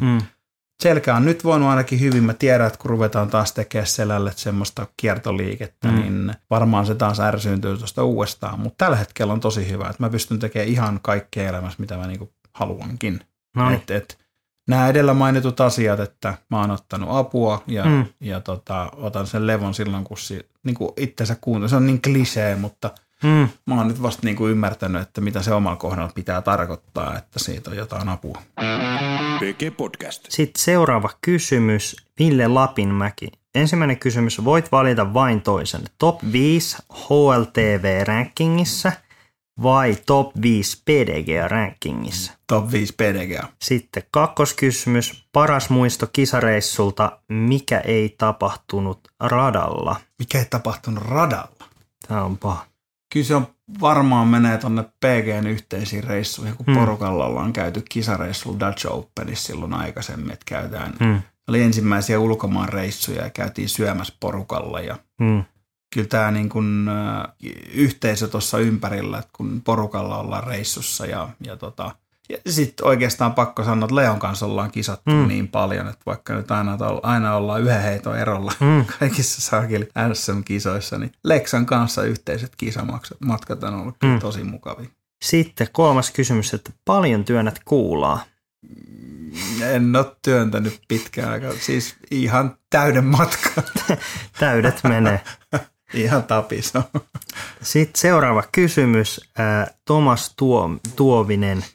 selkä on nyt voinut ainakin hyvin. Mä tiedän, että kun ruvetaan taas tekemään selälle semmoista kiertoliikettä, niin varmaan se taas ärsyyntyy tuosta uudestaan. Mutta tällä hetkellä on tosi hyvä, että mä pystyn tekemään ihan kaikkea elämässä, mitä mä niinku haluankin. Nämä edellä mainitut asiat, että mä oon ottanut apua ja otan sen levon silloin, kun niin itsensä kuuntelee. Se on niin klisee, mutta mä oon nyt vasta niin kuin ymmärtänyt, että mitä se omalla kohdalla pitää tarkoittaa, että siitä on jotain apua. PG Podcast. Sitten seuraava kysymys, Ville Lapinmäki. Ensimmäinen kysymys, voit valita vain toisen. Top 5 HLTV-rankingissa vai top 5 PDG-rankingissa? Top 5 PDG. Sitten kakkoskysymys, paras muisto kisareissulta, mikä ei tapahtunut radalla? Mikä ei tapahtunut radalla? Tämä on paha. Kyllä se on, varmaan menee tuonne PG:n yhteisiin reissuihin, kun porukalla ollaan käyty kisareissulla Dutch Openissa silloin aikaisemmin, että käydään. Oli ensimmäisiä ulkomaan reissuja ja käytiin syömässä porukalla ja kyllä tämä niin kun, yhteisö tuossa ympärillä, että kun porukalla ollaan reissussa ja sitten oikeastaan pakko sanoa, että Leon kanssa ollaan kisattu niin paljon, että vaikka nyt aina ollaan yhden heiton erolla kaikissa Sarkil SM-kisoissa, niin Leksan kanssa yhteiset kisamatkat on ollut tosi mukavia. Sitten kolmas kysymys, että paljon työnnät kuulaa? En ole työntänyt pitkään aikaa, siis ihan täyden matkan. Täydet menee. Ihan tapissa. Sitten seuraava kysymys, Tomas Tuovinen,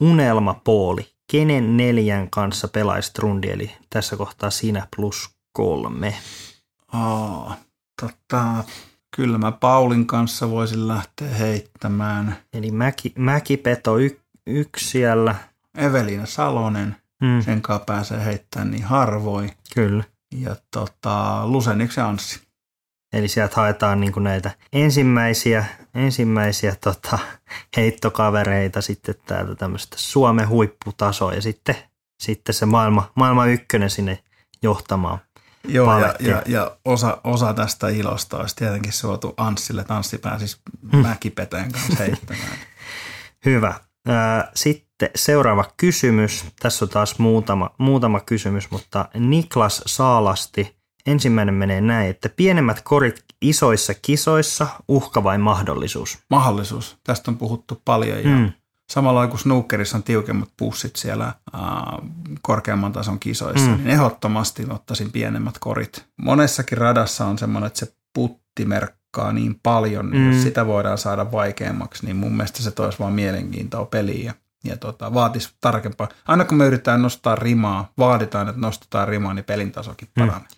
unelmapooli. Kenen 4 kanssa pelaisit rundi, eli tässä kohtaa sinä +3? Kyllä mä Paulin kanssa voisin lähteä heittämään. Eli Mäkipeto yksiällä. Eveliina Salonen, sen kanssa pääsee heittämään niin harvoin. Kyllä. Ja Lusen Anssi. Eli sieltä haetaan niin kuin näitä ensimmäisiä heittokavereita sitten täältä tämmöistä Suomen huipputasoa ja sitten se maailma ykkönen sinne johtamaan. Joo, ja osa tästä ilosta olisi tietenkin suotu Anssille, että Anssi pääsisi Mäkipeteen kanssa heittämään. Hyvä. Sitten seuraava kysymys. Tässä on taas muutama kysymys, mutta Niklas Saalasti. Ensimmäinen menee näin, että pienemmät korit isoissa kisoissa, uhka vai mahdollisuus? Mahdollisuus. Tästä on puhuttu paljon ja samalla kun snookerissa on tiukemmat pussit siellä korkeamman tason kisoissa, niin ehdottomasti ottaisin pienemmät korit. Monessakin radassa on semmoinen, että se putti merkkaa niin paljon, niin jos sitä voidaan saada vaikeammaksi, niin mun mielestä se toisi vaan mielenkiintoa peliä. Ja vaatisi tarkempaa. Aina kun me yritetään nostaa rimaa, vaaditaan, että nostetaan rimaa, niin pelin tasokin paranee.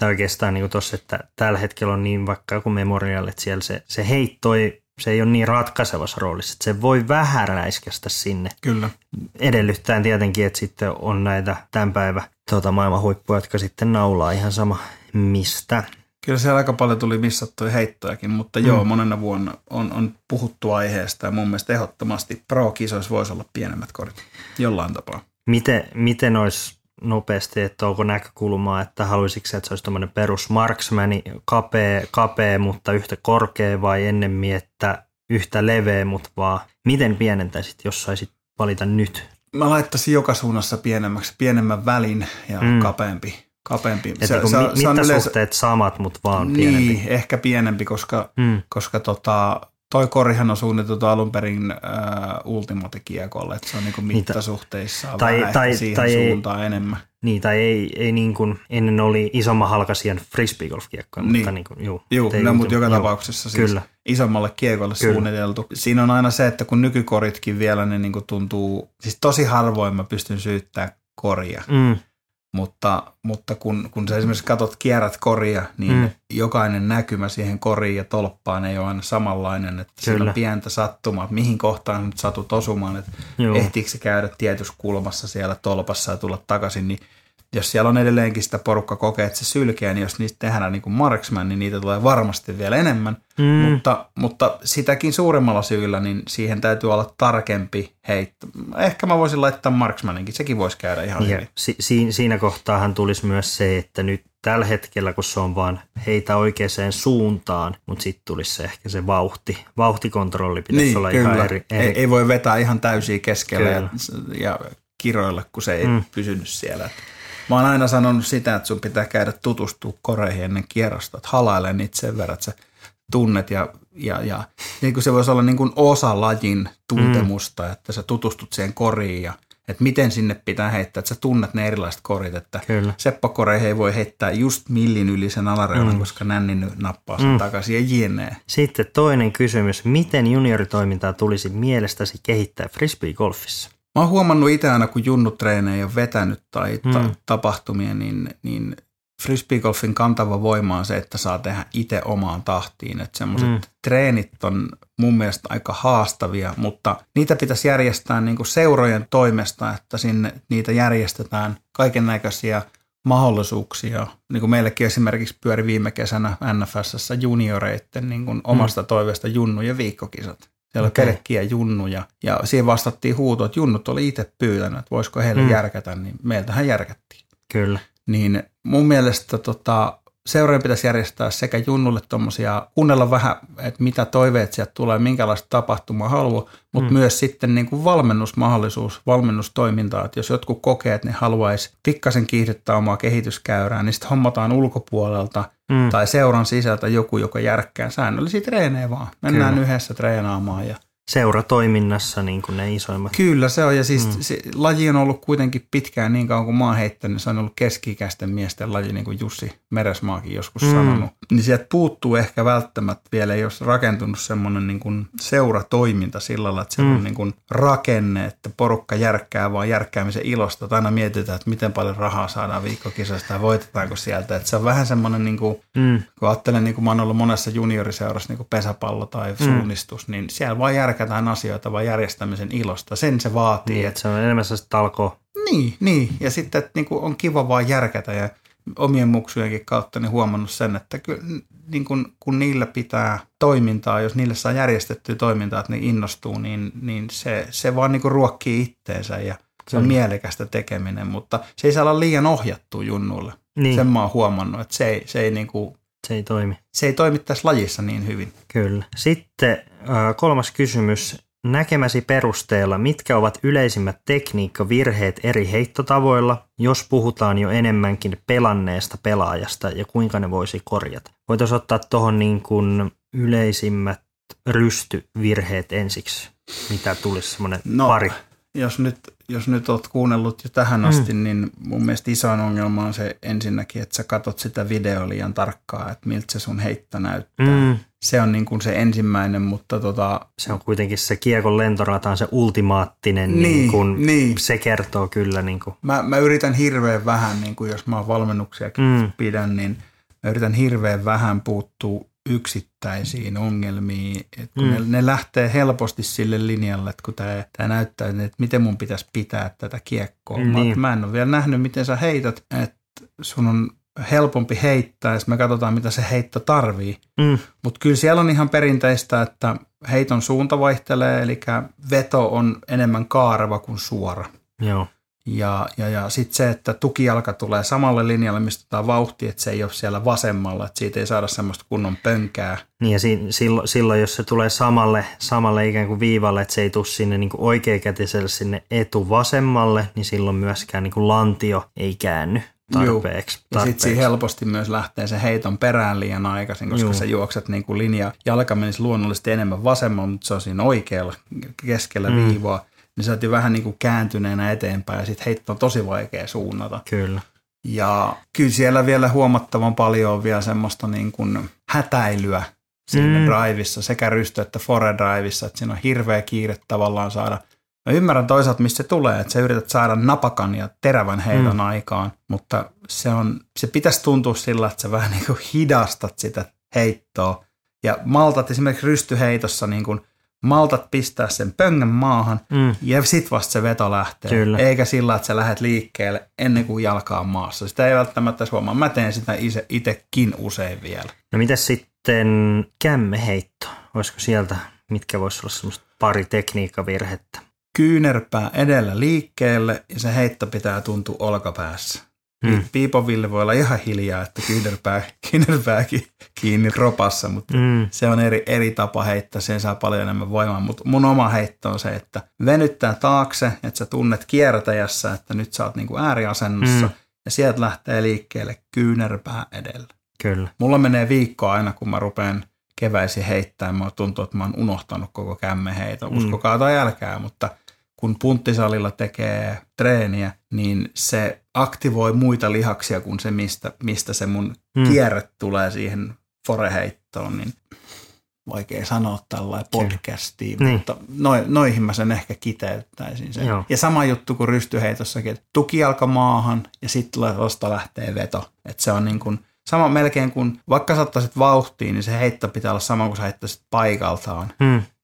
Tai oikeastaan niin tuossa, että tällä hetkellä on niin vaikka joku memorial, että siellä se heittoi, se ei ole niin ratkaisevassa roolissa, että se voi vähän räiskästä sinne. Kyllä. Edellyttäen tietenkin, että sitten on näitä tämän päivän maailman huippuja, jotka sitten naulaa ihan sama mistä. Kyllä siellä aika paljon tuli missattuja heittojakin, mutta monena vuonna on puhuttu aiheesta ja mun mielestä ehdottomasti pro-kisoissa voisi olla pienemmät korit jollain tapaa. Miten olisi nopeasti, että onko näkökulmaa, että haluaisitko että se olisi tuommoinen perus marksmani, kapea, mutta yhtä korkea vai ennemmin, että yhtä leveä, mutta vaan miten pienentäisit, jos saisit valita nyt? Mä laittaisin joka suunnassa pienemmäksi, pienemmän välin ja kapeampi. Se on mittasuhteet samat, mutta vaan pienempi. Niin, ehkä pienempi, koska toi korihan on suunniteltu alun perin ultimate-kiekolle, että se on niin kuin mittasuhteissa vähän suuntaan enemmän. Niin, tai ei niin kuin, ennen oli isomman halkaisijan frisbee golf-kiekkoja. Niin, mutta joka tapauksessa siis kyllä. Isommalle kiekolle kyllä. Suunniteltu. Siinä on aina se, että kun nykykoritkin vielä, ne niin kuin tuntuu, siis tosi harvoin mä pystyn syyttämään koria. Mutta kun sä esimerkiksi katot kierrät koria, niin jokainen näkymä siihen koriin ja tolppaan ei ole aina samanlainen. Että siinä on pientä sattumaa, mihin kohtaan nyt satut osumaan, että ehtiikö se käydä tietyssä kulmassa siellä tolpassa ja tulla takaisin, niin jos siellä on edelleenkin sitä porukka kokee, että se sylkeä, niin jos niistä tehdään niin kuin marksman, niin niitä tulee varmasti vielä enemmän. Mm. Mutta sitäkin suuremmalla syyllä, niin siihen täytyy olla tarkempi heitto. Ehkä mä voisin laittaa marksmaninkin, sekin voisi käydä ihan hyvin. Siinä kohtaahan tulisi myös se, että nyt tällä hetkellä, kun se on vaan heitä oikeaan suuntaan, mutta sitten tulisi se ehkä se vauhti. Vauhtikontrolli pitäisi olla kyllä. Ihan eri. Ei voi vetää ihan täysiä keskellä ja kiroilla, kun se ei pysynyt siellä. Mä oon aina sanonut sitä, että sun pitää käydä tutustua koreihin ennen kierrosta, että halaile niitä sen verran, että sä tunnet ja niin kuin se voisi olla niin kuin osa lajin tuntemusta, että sä tutustut siihen koriin ja että miten sinne pitää heittää, että sä tunnet ne erilaiset korit, että seppakoreihin ei voi heittää just millin yli sen alareunan, koska nännin nappaa sen takaisin ja jne. Sitten toinen kysymys, miten junioritoimintaa tulisi mielestäsi kehittää frisbee-golfissa? Mä oon huomannut itse aina, kun junnutreenejä on vetänyt tai tapahtumia, niin frisbeegolfin kantava voima on se, että saa tehdä itse omaan tahtiin. Että semmoiset treenit on mun mielestä aika haastavia, mutta niitä pitäisi järjestää niin kuin seurojen toimesta, että sinne niitä järjestetään kaiken näköisiä mahdollisuuksia. Niin kuin meilläkin esimerkiksi pyöri viime kesänä NFS:ssä junioreitten niin kuin omasta toiveesta junnu- ja viikkokisat. Siellä on pelkkiä junnuja ja siihen vastattiin huuto, että junnut oli itse pyytänyt, että voisiko heille järkätä, niin meiltähän järkättiin. Kyllä. Niin mun mielestä seurojen pitäisi järjestää sekä junnulle tuommoisia, kuunnella vähän, että mitä toiveet sieltä tulee, minkälaista tapahtumaa haluaa, mutta myös sitten niin kuin valmennusmahdollisuus, valmennustoimintaa, että jos jotkut kokee, että ne haluaisi pikkasen kiihdyttää omaa kehityskäyrää, niin sitten hommataan ulkopuolelta tai seuran sisältä joku, joka järkkää säännöllisiä treenejä vaan. Mennään yhdessä treenaamaan ja seuratoiminnassa niin kuin ne isoimmat. Kyllä se on, ja siis se laji on ollut kuitenkin pitkään niin kauan kuin mä oon heittänyt, se on ollut keski-ikäisten miesten laji, niin kuin Jussi Meresmaakin joskus sanonut. Niin sieltä puuttuu ehkä välttämättä vielä, jos rakentunut semmoinen niin kuin seuratoiminta sillä lailla, että se on niin kuin rakenne, että porukka järkkää vaan järkkäämisen ilosta, että aina mietitään, että miten paljon rahaa saadaan viikkokisasta ja voitetaanko sieltä. Että se on vähän semmoinen, niin kuin, kun ajattelen, niin kuin mä oon ollut monessa junioriseurassa niin kuin pesäpallo tai suunnistus, niin siellä vaan järkätään asioita vaan järjestämisen ilosta. Sen se vaatii. Niin, että se on enemmän sellaista talkoa. Niin. Ja sitten että niin on kiva vaan järkätä ja omien muksujenkin kautta niin huomannut sen, että kyllä, niin kun niillä pitää toimintaa, jos niille saa järjestettyä toimintaa, että ne innostuu, niin se vaan niin ruokkii itteensä ja se on mielekästä tekeminen, mutta se ei saa olla liian ohjattua junnuille. Niin. Sen mä oon huomannut, että se ei niin kuin se ei toimi. Se ei toimi tässä lajissa niin hyvin. Kyllä. Sitten kolmas kysymys. Näkemäsi perusteella, mitkä ovat yleisimmät tekniikkavirheet eri heittotavoilla, jos puhutaan jo enemmänkin pelanneesta pelaajasta ja kuinka ne voisi korjata? Voitaisiin ottaa tuohon niin kuin yleisimmät rystyvirheet ensiksi, mitä tulisi semmoinen pari. Jos nyt olet kuunnellut jo tähän asti, niin mun mielestä isoin ongelma on se ensinnäkin, että sä katot sitä videoa liian tarkkaan, että miltä se sun heitto näyttää. Se on niin kuin se ensimmäinen, mutta se on kuitenkin se kiekon lentorata on se ultimaattinen, niin kuin se kertoo kyllä. Niin kuin. Mä yritän hirveän vähän, niin kuin jos mä oon valmennuksiakin pidän, niin mä yritän hirveän vähän puuttua yksittäisiin ongelmiin, että kun ne lähtee helposti sille linjalle, että kun tämä näyttää, että miten mun pitäisi pitää tätä kiekkoa. Niin. Mä en ole vielä nähnyt, miten sä heität, että sun on helpompi heittää, ja me katsotaan, mitä se heitto tarvii. Mutta kyllä siellä on ihan perinteistä, että heiton suunta vaihtelee, eli veto on enemmän kaareva kuin suora. Joo. Ja sitten se, että tukijalka tulee samalle linjalle, mistä tämä vauhti, että se ei ole siellä vasemmalla, että siitä ei saada semmoista kunnon pönkää. Niin ja silloin, jos se tulee samalle ikään kuin viivalle, että se ei tule sinne niin kuin oikeakätiselle sinne etuvasemmalle, niin silloin myöskään niin kuin lantio ei käänny tarpeeksi. Ja sitten siinä helposti myös lähtee se heiton perään liian aikaisin, koska sä juokset niin kuin linja. Jalka menisi luonnollisesti enemmän vasemmalle, mutta se on siinä oikealla keskellä viivaa. Niin sä oot jo vähän niin kuin kääntyneenä eteenpäin ja sit heitto on tosi vaikea suunnata. Kyllä. Ja kyllä siellä vielä huomattavan paljon on vielä semmoista niin kuin hätäilyä siinä drivissa, sekä rystö että foredrivissa, että siinä on hirveä kiire tavallaan saada. Mä ymmärrän toisaalta, mistä se tulee, että sä yrität saada napakan ja terävän heiton aikaan, mutta se pitäisi tuntua sillä, että sä vähän niin kuin hidastat sitä heittoa. Ja maltat esimerkiksi rystyheitossa niin kuin maltat pistää sen pöngän maahan ja sit vasta se veto lähtee. Kyllä. Eikä sillä, että sä lähdet liikkeelle ennen kuin jalka on maassa. Sitä ei välttämättä huomaa. Mä teen sitä itsekin usein vielä. No mitäs sitten kämmeheitto? Olisiko sieltä, mitkä vois olla semmoista pari tekniikkavirhettä? Kyynärpää edellä liikkeelle ja se heitto pitää tuntua olkapäässä. Piipoville voi olla ihan hiljaa, että kyynärpääkin kiinni ropassa, mutta se on eri tapa heittää, sen saa paljon enemmän voimaa, mutta mun oma heitto on se, että venyttää taakse, että sä tunnet kiertäjässä, että nyt sä oot niinku ääriasennossa ja sieltä lähtee liikkeelle kyynärpää edellä. Kyllä. Mulla menee viikkoa aina, kun mä rupean keväisin heittämään, mä tuntuu, että mä oon unohtanut koko kämmenheiton, uskokaa tai älkää, mutta kun punttisalilla tekee treeniä, niin se aktivoi muita lihaksia kuin se, mistä se mun kierre tulee siihen foreheittoon. Niin vaikea sanoa tällainen podcastiin, mutta noihin mä sen ehkä kiteyttäisin sen. Joo. Ja sama juttu kuin rystyheitossakin, että tukijalka maahan ja sitten vasta lähtee veto. Että se on niin kuin sama melkein kuin, vaikka sä ottaisit vauhtiin, niin se heitto pitää olla sama kuin sä heittäisit paikaltaan.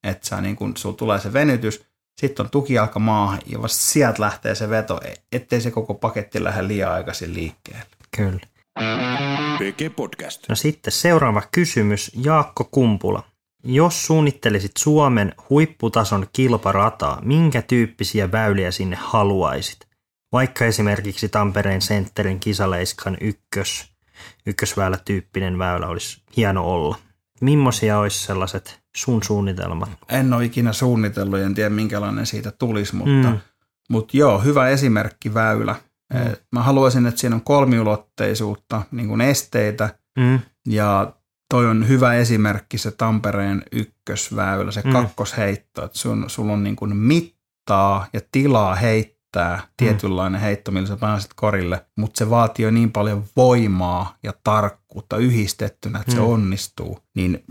Että sä niin kuin, sulla tulee se venytys. Sitten on tukijalka maahan ja vasta sieltä lähtee se veto, ettei se koko paketti lähde liian aikaisin liikkeelle. Kyllä. PG Podcast. No sitten seuraava kysymys, Jaakko Kumpula. Jos suunnittelisit Suomen huipputason kilparataa, minkä tyyppisiä väyliä sinne haluaisit? Vaikka esimerkiksi Tampereen Centerin kisaleiskan ykkösväylä tyyppinen väylä olisi hieno olla. Mimmoisia olisi sellaiset sun suunnitelmat? En ole ikinä suunnitellut, en tiedä minkälainen siitä tulisi, mutta joo, hyvä esimerkki väylä. Mä haluaisin, että siinä on kolmiulotteisuutta, niin kuin esteitä, ja toi on hyvä esimerkki se Tampereen ykkösväylä, se kakkosheitto, että sulla on niin kuin mittaa ja tilaa heittää, tietynlainen heitto, millä sä pääset korille, mutta se vaatii jo niin paljon voimaa ja tarkkuutta yhdistettynä, että se onnistuu. Niin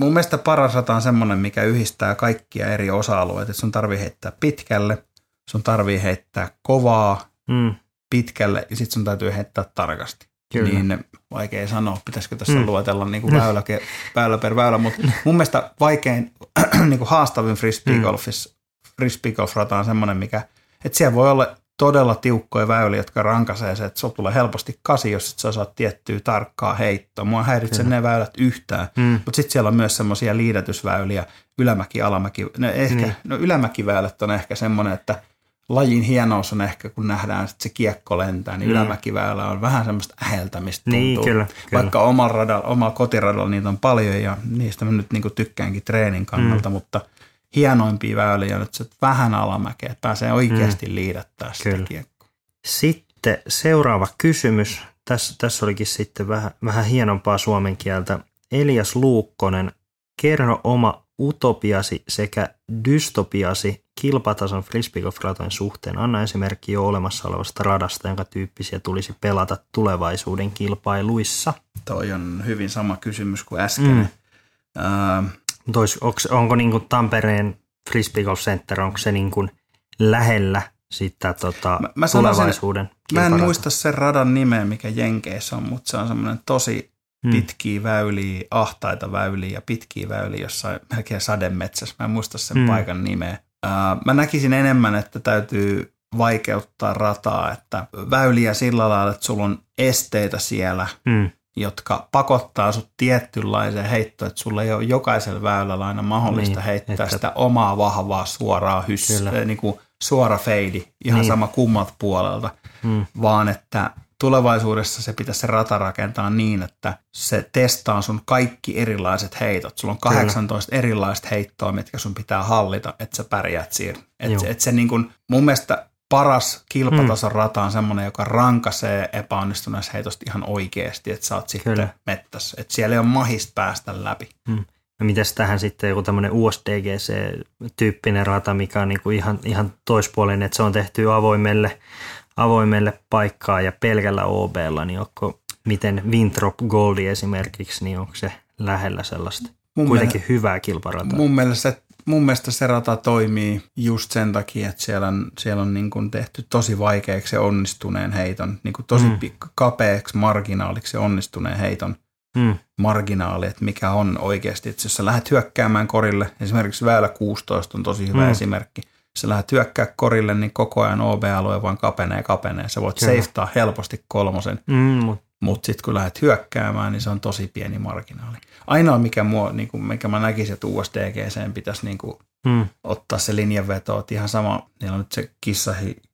mun mielestä paras rata on semmoinen, mikä yhdistää kaikkia eri osa-alueita. Sun tarvii heittää pitkälle, sun tarvii heittää kovaa pitkälle ja sit sun täytyy heittää tarkasti. Kyllä. Niin vaikea sanoa, pitäisikö tässä luetella niin kuin väylä per väylä, mutta mun mielestä vaikein, niin kuin haastavin frisbee golf-rata on semmoinen, mikä, että siellä voi olla todella tiukkoja väyliä, jotka rankasee se, että sulla tulee helposti 8, jos et sä osaat tiettyä tarkkaa heittoa. Mua häiritsee ne väylät yhtään, mutta sitten siellä on myös semmoisia liidätysväyliä, ylämäki, alamäki. No ylämäkiväylät on ehkä semmoinen, että lajin hienous on ehkä, kun nähdään, että se kiekko lentää, niin ylämäkiväylä on vähän semmoista äheltämistä tuntuu. Niin, kyllä. Vaikka omalla kotiradalla niitä on paljon ja niistä mä nyt niinku tykkäänkin treenin kannalta, mutta hienoimpia väyliä on, että vähän alamäkeä, että pääsee oikeasti liidättää sitä kiekkoa. Sitten seuraava kysymys. Tässä olikin sitten vähän hienompaa suomen kieltä. Elias Luukkonen, kerro oma utopiasi sekä dystopiasi kilpatason frisbeegolf-ratojen suhteen. Anna esimerkki jo olemassa olevasta radasta, jonka tyyppisiä tulisi pelata tulevaisuuden kilpailuissa. Toi on hyvin sama kysymys kuin äsken. Onko niin kuin Tampereen Frisbee Golf Center, onko se niin kuin lähellä sitä mä tulevaisuuden kilparata? Mä en muista sen radan nimeä, mikä Jenkeissä on, mutta se on semmoinen tosi pitkiä väyliä, ahtaita väyliä ja pitkiä väyliä jossain melkein sademetsässä. Mä en muista sen paikan nimeä. Mä näkisin enemmän, että täytyy vaikeuttaa rataa, että väyliä sillä lailla, että sulla on esteitä siellä, jotka pakottaa sut tietynlaiseen heittoon, että sulla ei ole jokaisella väylällä aina mahdollista heittää sitä omaa vahvaa suoraa niin kuin suora feidi, ihan sama kummalta puolelta, vaan että tulevaisuudessa se pitäisi se rata rakentaa niin, että se testaa sun kaikki erilaiset heitot. Sulla on 18 erilaista heittoa, mitkä sun pitää hallita, että sä pärjäät siinä. Että se niin kuin, mun mielestä paras kilpatason rata on semmoinen, joka rankaisee epäonnistuneessa heitosta ihan oikeasti, että sä oot sitten mettässä. Että siellä ei ole mahista päästä läpi. No mitäs tähän sitten joku tämmöinen USDGC-tyyppinen rata, mikä on niinku ihan toispuolinen, että se on tehty avoimelle paikkaa ja pelkällä OB:lla, niin onko, miten Vintrop Goldi esimerkiksi, niin onko se lähellä sellaista kuitenkin hyvää kilparataa? Mun mielestä se rata toimii just sen takia, että siellä on niin kuin tehty tosi vaikeaksi onnistuneen heiton, niin kuin tosi kapeaksi marginaaliksi onnistuneen heiton marginaali, että mikä on oikeasti. Että jos sä lähdet hyökkäämään korille, esimerkiksi väylä 16 on tosi hyvä esimerkki. Jos sä lähdet hyökkää korille, niin koko ajan OB-alue vaan kapenee. Sä voit seiftaa helposti kolmosen, mutta sitten kun lähdet hyökkäämään, niin se on tosi pieni marginaali. Ainoa, mikä mä näkisin, että USDGC:n pitäisi ottaa se linjanveto, että ihan sama, niillä on nyt se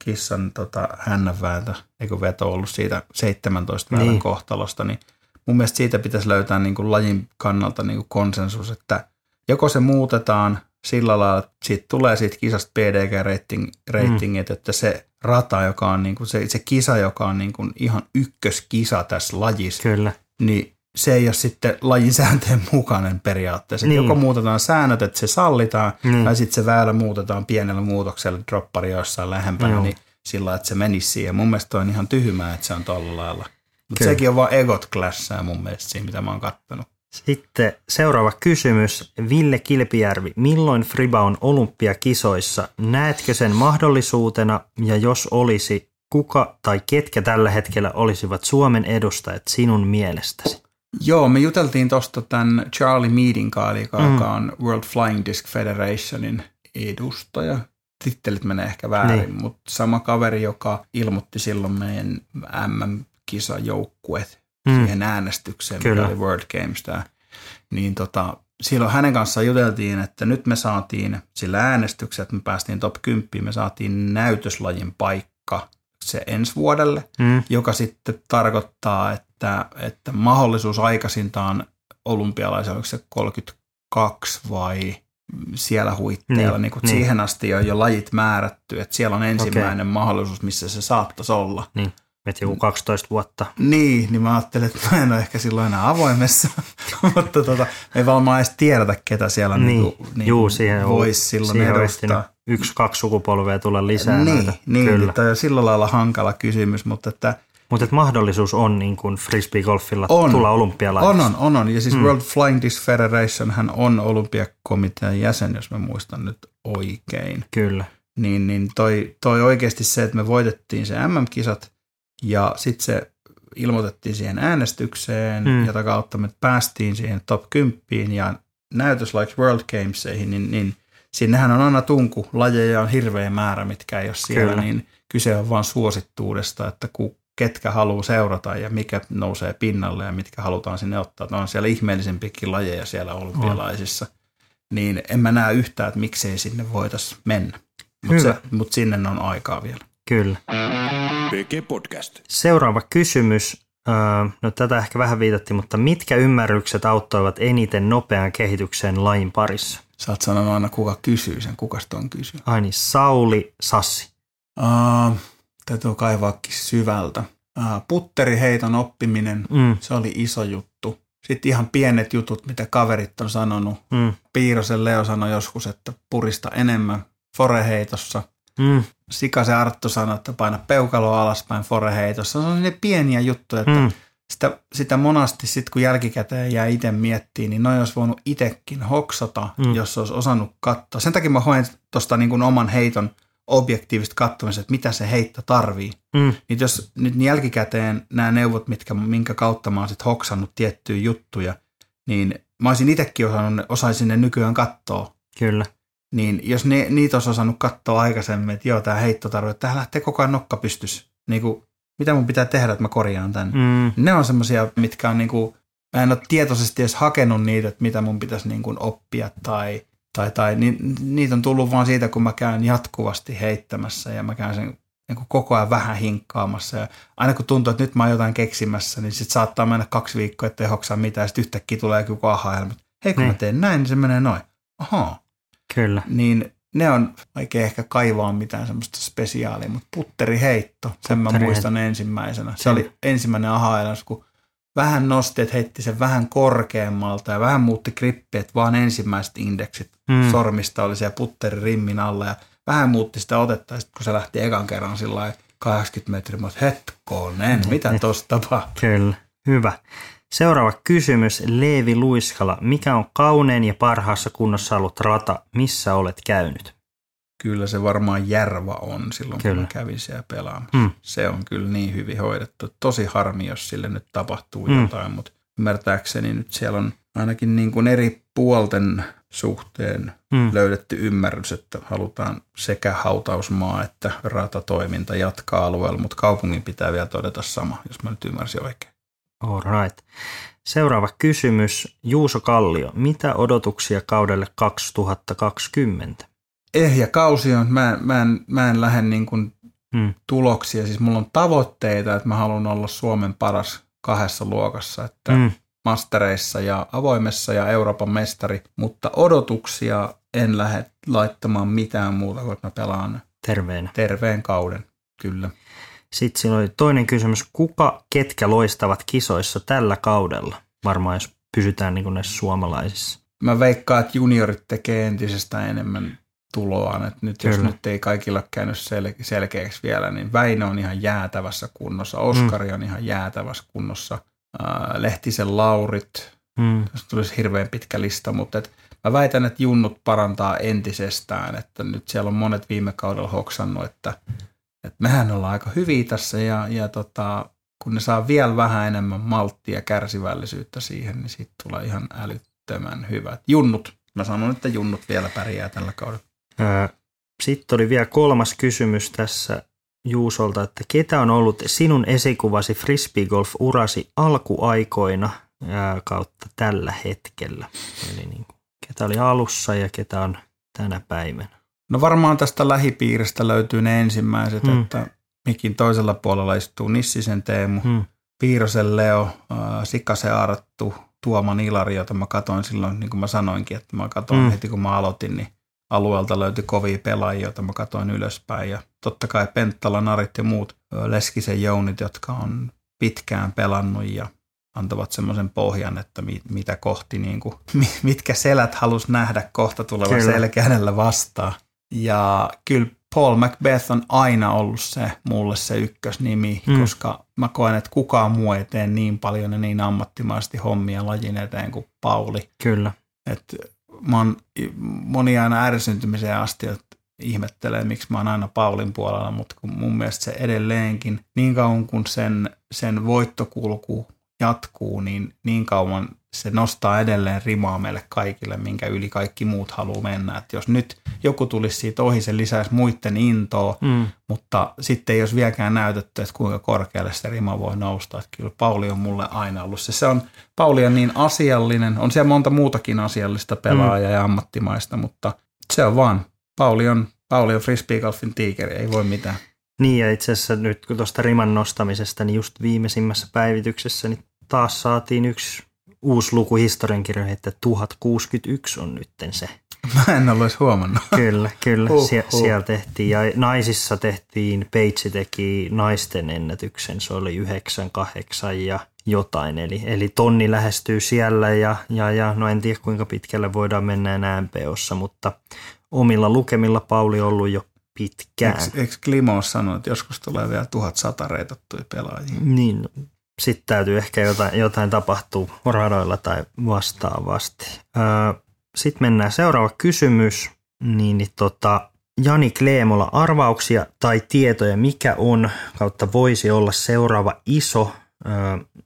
kissan hännänvääntö, eikö veto ollut siitä 17 väylän kohtalosta, niin mun mielestä siitä pitäisi löytää lajin kannalta konsensus, että joko se muutetaan sillä lailla, että siitä tulee siitä kisasta PDG-reitingit, että se rata, joka on se kisa, joka on ihan ykköskisa tässä lajissa, kyllä, niin se ei ole sitten lajin sääntöjen mukainen periaatteessa. Niin. Joko muutetaan säännöt, että se sallitaan, tai sitten se väylä muutetaan pienellä muutoksella, droppari jossain lähempänä, niin sillä lailla, että se menisi siihen. Mun mielestä on ihan tyhmää, että se on tolla lailla. Mutta sekin on vaan egot clashää mun mielestä siinä, mitä mä oon kattonut. Sitten seuraava kysymys. Ville Kilpijärvi, milloin Friba on olympiakisoissa? Näetkö sen mahdollisuutena, ja jos olisi, kuka tai ketkä tällä hetkellä olisivat Suomen edustajat sinun mielestäsi? Joo, me juteltiin tuosta tämän Charlie Meadin kanssa, joka on World Flying Disc Federationin edustaja. Tittelit menee ehkä väärin, mutta sama kaveri, joka ilmoitti silloin meidän MM-kisajoukkueet siihen äänestykseen, mikä oli World Games tää. Niin silloin hänen kanssaan juteltiin, että nyt me saatiin sillä äänestyksellä, että me päästiin top 10, me saatiin näytöslajin paikka se ensi vuodelle, joka sitten tarkoittaa, että mahdollisuus aikaisintaan olympialaisella, oliko se 32 vai siellä huitteilla, niin. Siihen asti on jo lajit määrätty, että siellä on ensimmäinen mahdollisuus, missä se saattaisi olla. Niin. Mietin joku 12 vuotta. Niin mä ajattelin, että mä en ole ehkä silloin enää avoimessa, mutta ei varmaan edes tiedetä, ketä siellä voisi silloin edustaa. 1-2 sukupolvea tulla lisää näitä. Niin, tämä on sillä lailla hankala kysymys, mutta että... Mutta mahdollisuus on niin kuin frisbeegolfilla tulla olympialaisiksi. On. Ja siis World Flying Disc Federation hän on olympiakomitean jäsen, jos mä muistan nyt oikein. Kyllä. Niin toi oikeasti se, että me voitettiin se MM-kisat, ja sitten se ilmoitettiin siihen äänestykseen, jota kautta me päästiin siihen top 10 ja näytöslajiksi World Gameseihin, niin sinnehän on aina tunku. Lajeja on hirveä määrä, mitkä ei ole siellä, niin kyse on vaan suosittuudesta, että ketkä haluaa seurata ja mikä nousee pinnalle ja mitkä halutaan sinne ottaa. On siellä ihmeellisempikin lajeja siellä olympialaisissa, niin en mä näe yhtään, että miksei sinne voitaisiin mennä, mutta sinne on aikaa vielä. Kyllä. Podcast. Seuraava kysymys. No tätä ehkä vähän viitattiin, mutta mitkä ymmärrykset auttoivat eniten nopeaan kehitykseen lajin parissa? Sä oot sanonut aina, kuka kysyy sen. Kukas ton kysyy? Ai niin, Sauli Sassi. Täytyy kaivaakin syvältä. Putteriheiton oppiminen, se oli iso juttu. Sitten ihan pienet jutut, mitä kaverit on sanonut. Piirosen Leo sanoi joskus, että purista enemmän foreheitossa. Sikasen Arttu sanoi, että paina peukaloa alaspäin foreheitossa. Se on ne pieniä juttuja, että sitä monasti sitten kun jälkikäteen jää itse miettimään, niin noin olisi voinut itsekin hoksata, jos olisi osannut katsoa. Sen takia mä hoen tuosta niin kuin oman heiton objektiivista katsomista, että mitä se heitto tarvii. Niin jos nyt jälkikäteen nämä neuvot, minkä kautta mä oon sitten hoksannut tiettyjä juttuja, niin mä olisin itsekin osaisin ne nykyään katsoa. Kyllä. Niin jos niitä olisi osannut katsoa aikaisemmin, että joo, tämä heitto tarvitsee, tähän lähtee koko ajan nokka pystyssä. Niin kuin, mitä mun pitää tehdä, että mä korjaan tämän? Ne on semmoisia, mitkä on niin kuin, mä en ole tietoisesti edes hakenut niitä, että mitä mun pitäisi niin kuin oppia tai niitä on tullut vaan siitä, kun mä käyn jatkuvasti heittämässä ja mä käyn sen niin kuin koko ajan vähän hinkkaamassa. Ja aina kun tuntuu, että nyt mä oon jotain keksimässä, niin sitten saattaa mennä 2 viikkoa, ettei hoksaa mitään. Sitten yhtäkkiä tulee joku aha-helma. Hei, kun mä teen näin, niin se menee noin. Ahaa. Kyllä. Niin ne on vaikea ehkä kaivaa mitään semmoista spesiaalia, mutta putteriheitto, sen mä muistan ensimmäisenä. Se oli ensimmäinen aha-elämys, kun vähän nosti, että heitti sen vähän korkeammalta ja vähän muutti grippiä, että vaan ensimmäiset indeksit sormista oli siellä putteririmmin alla ja vähän muutti sitä otetta, kun se lähti ekan kerran sillä lailla 80 metriä, mutta hetkonen, mitä tuossa tapahtuu? Kyllä, hyvä. Seuraava kysymys, Leevi Luiskala. Mikä on kaunein ja parhaassa kunnossa ollut rata? Missä olet käynyt? Kyllä se varmaan Järva on silloin, kun mä kävin siellä pelaamassa. Se on kyllä niin hyvin hoidettu. Tosi harmi, jos sille nyt tapahtuu jotain, mutta ymmärtääkseni nyt siellä on ainakin niin kuin eri puolten suhteen löydetty ymmärrys, että halutaan sekä hautausmaa että ratatoiminta jatkaa alueella, mutta kaupungin pitää vielä todeta sama, jos mä nyt ymmärsin oikein. All right. Seuraava kysymys. Juuso Kallio, mitä odotuksia kaudelle 2020? Ehjä kausi on. Mä en lähde niin kuin tuloksia. Siis mulla on tavoitteita, että mä haluan olla Suomen paras kahdessa luokassa, että mastereissa ja avoimessa ja Euroopan mestari, mutta odotuksia en lähde laittamaan mitään muuta, kun mä pelaan terveen kauden. Kyllä. Sitten siinä oli toinen kysymys, ketkä loistavat kisoissa tällä kaudella? Varmaan jos pysytään niin kuin näissä suomalaisissa. Mä veikkaan, että juniorit tekee entisestään enemmän tuloaan. Et nyt, jos nyt ei kaikilla käynyt selkeäksi vielä, niin Väinö on ihan jäätävässä kunnossa, Oskari on ihan jäätävässä kunnossa, Lehtisen Laurit, tässä tulisi hirveän pitkä lista, mutta mä väitän, että junnut parantaa entisestään, että nyt siellä on monet viime kaudella hoksannut, että mehän ollaan aika hyviä tässä ja kun ne saa vielä vähän enemmän malttia ja kärsivällisyyttä siihen, niin siitä tulee ihan älyttömän hyvät. Junnut. Mä sanon, että junnut vielä pärjää tällä kaudella. Sitten oli vielä kolmas kysymys tässä Juusolta, että ketä on ollut sinun esikuvasi frisbeegolf-urasi alkuaikoina kautta tällä hetkellä? Eli niin, ketä oli alussa ja ketä on tänä päivänä? No varmaan tästä lähipiiristä löytyy ne ensimmäiset, että mikin toisella puolella istuu Nissisen Teemu, Piirosen Leo, Sikasen Arttu, Tuoman Ilari, jota mä katsoin silloin, niin kuin mä sanoinkin, että mä katsoin heti kun mä aloitin, niin alueelta löytyi kovia pelaajia, joita mä katsoin ylöspäin. Ja totta kai Penttala, Narit ja muut Leskisen Jounit, jotka on pitkään pelannut ja antavat semmoisen pohjan, että mitä kohti, niin kuin, mitkä selät halus nähdä kohta tulevan selkäänellä vastaan. Ja kyllä Paul Macbeth on aina ollut se mulle se ykkösnimi, koska mä koen, että kukaan muu ei tee niin paljon ja niin ammattimaisesti hommia lajin eteen kuin Pauli. Kyllä. Että mä oon moni aina ärsyntymiseen asti, että ihmettelee, miksi mä oon aina Paulin puolella, mutta kun mun mielestä se edelleenkin, niin kauan kun sen voittokulku jatkuu, niin kauan se nostaa edelleen rimaa meille kaikille, minkä yli kaikki muut haluaa mennä. Et jos nyt joku tulisi siitä ohi, se lisäisi muiden intoa, mutta sitten ei olisi vieläkään näytetty, että kuinka korkealle se rima voi nousta. Et kyllä Pauli on mulle aina ollut se. Pauli on niin asiallinen, on siellä monta muutakin asiallista pelaajaa ja ammattimaista, mutta se on vaan. Pauli on frisbeegolfin tiikeri, ei voi mitään. Niin ja itse asiassa nyt kun tuosta riman nostamisesta, niin just viimeisimmässä päivityksessä niin taas saatiin yksi uusi luku historiankirjoihin, että 1061 on nytten se. Mä en olisi huomannut. Kyllä. Siellä tehtiin ja naisissa tehtiin, Peitsi teki naisten ennätyksen, se oli 98 ja jotain. Eli tonni lähestyy siellä ja no en tiedä kuinka pitkälle voidaan mennä enää MPOssa, mutta omilla lukemilla Pauli on ollut jo pitkään. Eikö Klimo sanonut, että joskus tulee vielä 1100 reitattuja pelaajia? Niin, sitten täytyy ehkä jotain tapahtua radoilla tai vastaavasti. Sitten mennään seuraava kysymys. Jani Kleemola, arvauksia tai tietoja, mikä on kautta voisi olla seuraava iso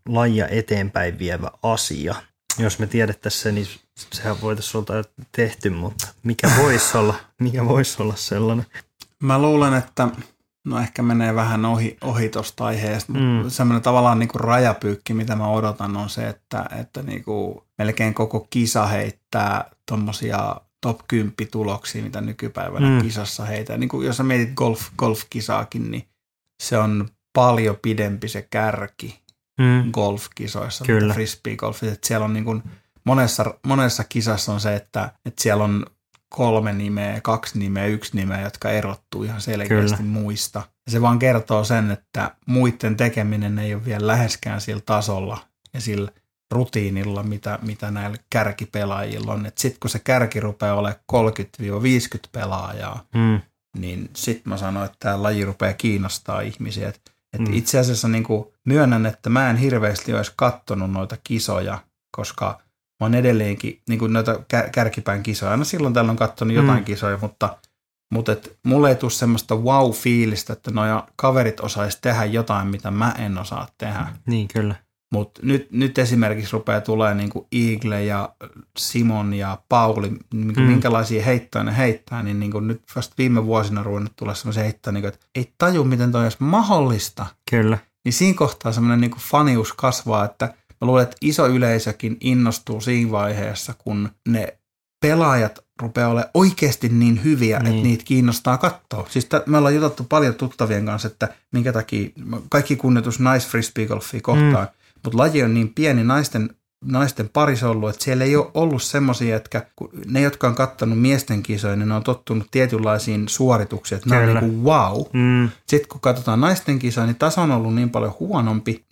lajia eteenpäin vievä asia? Jos me tiedettäisiin se, niin sehän voitaisiin sulta tehty, mutta mikä voisi olla sellainen? Mä luulen, että ehkä menee vähän ohi tuosta aiheesta, mutta semmoinen tavallaan niin kuin rajapyykki, mitä mä odotan, on se, että niin kuin melkein koko kisa heittää tuommoisia top 10 tuloksia, mitä nykypäivänä kisassa heitää. Niin kuin jos sä mietit golfkisaakin, niin se on paljon pidempi se kärki golfkisoissa, mitä frisbeegolfissa. Siellä on niin kuin monessa kisassa on se, että siellä on 3 nimeä, 2 nimeä, 1 nimeä, jotka erottuu ihan selkeästi muista. Ja se vaan kertoo sen, että muiden tekeminen ei ole vielä läheskään sillä tasolla ja sillä rutiinilla, mitä näillä kärkipelaajilla on. Sitten kun se kärki rupeaa olemaan 30-50 pelaajaa, niin sitten mä sanoin, että tämä laji rupeaa kiinnostaa ihmisiä. Itse asiassa niin kuin myönnän, että mä en hirveästi olisi katsonut noita kisoja, koska mä oon edelleenkin niin kuin noita kärkipään kisoja. Aina silloin täällä on katsonut jotain kisoja, mutta mulle ei tule semmoista wow-fiilistä, että noja kaverit osaisi tehdä jotain, mitä mä en osaa tehdä. Niin, kyllä. Mutta nyt esimerkiksi rupeaa tulemaan niinku Eagle ja Simon ja Pauli, niinku minkälaisia heittoja ne heittää, niin niinku nyt vasta viime vuosina ruvennut tulla sellaisia heittoja, niinku, että ei taju, miten toi on edes mahdollista. Kyllä. Niin siinä kohtaa semmoinen niinku fanius kasvaa, että mä luulen, että iso yleisökin innostuu siinä vaiheessa, kun ne pelaajat rupeaa olemaan oikeasti niin hyviä, niin, että niitä kiinnostaa katsoa. Siis me ollaan jututtu paljon tuttavien kanssa, että minkä takia kaikki kunnetus naisfrisbeegolfia kohtaan, mutta laji on niin pieni naisten parissa ollut, että siellä ei ole ollut semmoisia, että ne, jotka on kattanut miesten kisoja, niin ne on tottunut tietynlaisiin suorituksiin, että ne on niin kuin wow. Sitten kun katsotaan naisten kisoja, niin taso on ollut niin paljon huonompi,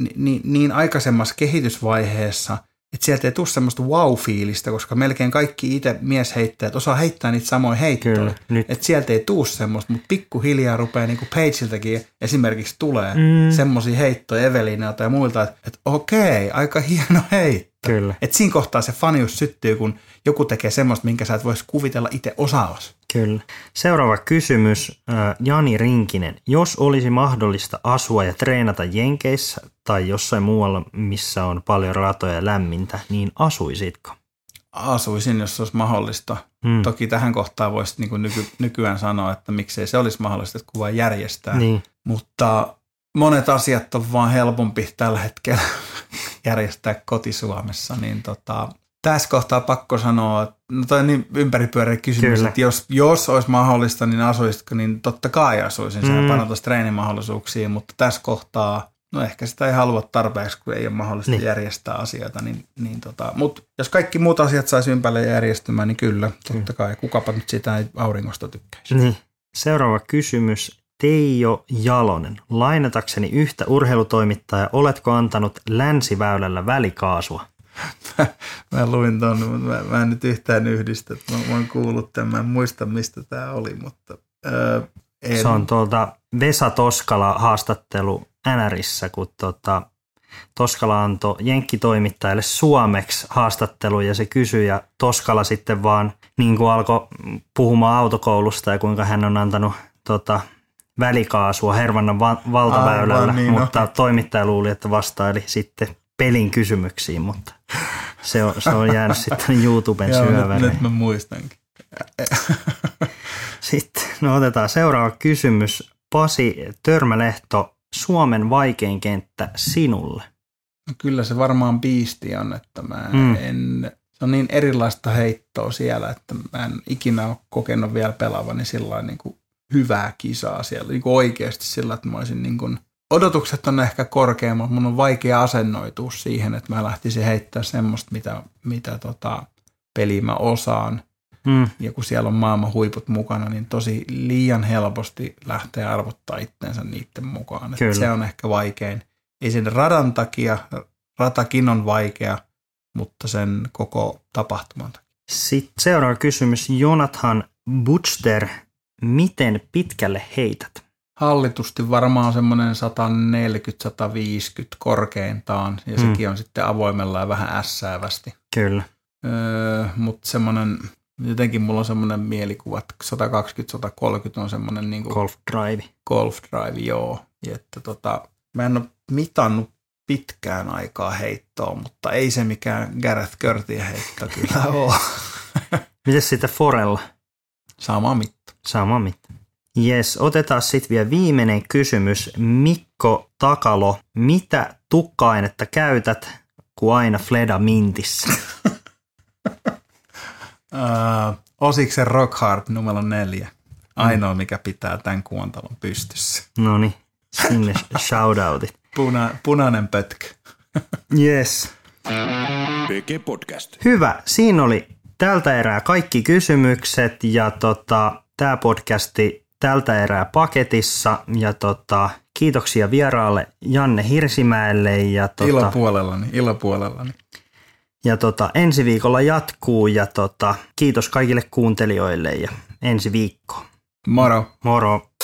niin aikaisemmassa kehitysvaiheessa, että sieltä ei tule semmoista wow-fiilistä, koska melkein kaikki itse miesheittäjät osaa heittää niitä samoja heittoja. Että sieltä ei tule semmoista, mutta pikkuhiljaa rupeaa niin kuin Pageiltäkin esimerkiksi tulee semmoisia heittoja Eveliinalta ja muilta, että okei, aika hieno heitto. Että siinä kohtaa se fanius syttyy, kun joku tekee semmoista, minkä sä et voisi kuvitella itse osaavasi. Kyllä. Seuraava kysymys. Jani Rinkinen. Jos olisi mahdollista asua ja treenata Jenkeissä tai jossain muualla, missä on paljon ratoja ja lämmintä, niin asuisitko? Asuisin, jos se olisi mahdollista. Toki tähän kohtaan voisi niin kuin nykyään sanoa, että miksei se olisi mahdollista, että kuvaa järjestää. Niin. Mutta monet asiat on vaan helpompi tällä hetkellä järjestää koti-Suomessa, niin tässä kohtaa pakko sanoa, että no toi on niin ympäripyöreä kysymys, että jos olisi mahdollista, niin asuisitko, niin totta kai asuisin. Sehän panotaisi treenimahdollisuuksia, mutta tässä kohtaa, no ehkä sitä ei halua tarpeeksi, kun ei ole mahdollista järjestää asioita. Mutta jos kaikki muut asiat saisi ympärille järjestymään, niin kyllä, totta kai. Kukapa nyt sitä ei auringosta tykkäisi. Niin. Seuraava kysymys. Teijo Jalonen, lainatakseni yhtä urheilutoimittajaa, oletko antanut länsiväylällä välikaasua? Mä luin ton, mutta mä en nyt yhtään yhdistä. Mä oon kuullut tämän, mä en muista mistä tää oli, mutta en. Se on Vesa Toskala haastattelu NRissä, kun Toskala antoi jenkkitoimittajalle suomeksi haastattelu ja se kysyi ja Toskala sitten vaan niin kuin alkoi puhumaan autokoulusta ja kuinka hän on antanut välikaasua Hervannan valtaväylällä, mutta toimittaja luuli, että vastaili sitten pelin kysymyksiin, mutta se on jäänyt sitten YouTuben syövälle. Nyt mä muistankin. Sitten otetaan seuraava kysymys. Pasi Törmälehto, Suomen vaikein kenttä sinulle? No kyllä se varmaan Viisti on, että mä en... Se on niin erilaista heittoa siellä, että mä en ikinä ole kokenut vielä pelaavani sillain niin kuin hyvää kisaa siellä, niin kuin oikeasti sillä, että mä olisin niin kuin odotukset on ehkä korkeammat, mun on vaikea asennoitua siihen, että mä lähtisin heittää semmoista, mitä peliä mä osaan. Ja kun siellä on maailman huiput mukana, niin tosi liian helposti lähtee arvottaa itteensä niiden mukaan. Se on ehkä vaikein. Ei sen radan takia, ratakin on vaikea, mutta sen koko tapahtuman takia. Sitten seuraava kysymys. Jonathan Butcher, miten pitkälle heität? Hallitusti varmaan semmoinen 140-150 korkeintaan, ja sekin on sitten avoimella ja vähän ässäävästi. Kyllä. Mutta semmoinen, jotenkin mulla on semmoinen mielikuva, että 120-130 on semmoinen niin kuin golf drive, joo. Että mä en ole mitannut pitkään aikaa heittoa, mutta ei se mikään Gareth Körtin heitto kyllä ole. Mites siitä Forella? Sama mitta. Jes, otetaan sitten vielä viimeinen kysymys. Mikko Takalo, mitä tukka-ainetta käytät, kun aina fleda mintissä? Osiksen Rock Hard numero 4. Ainoa, mikä pitää tämän kuontalon pystyssä. Noniin, sinne shoutoutit. Punainen pötkö. Jes. PG Podcast. Hyvä, siinä oli tältä erää kaikki kysymykset ja tämä podcasti tältä erää paketissa ja kiitoksia vieraalle Janne Hirsimäelle ja ilopuolellani. Ja ensi viikolla jatkuu ja kiitos kaikille kuuntelijoille ja ensi viikkoon. Moro.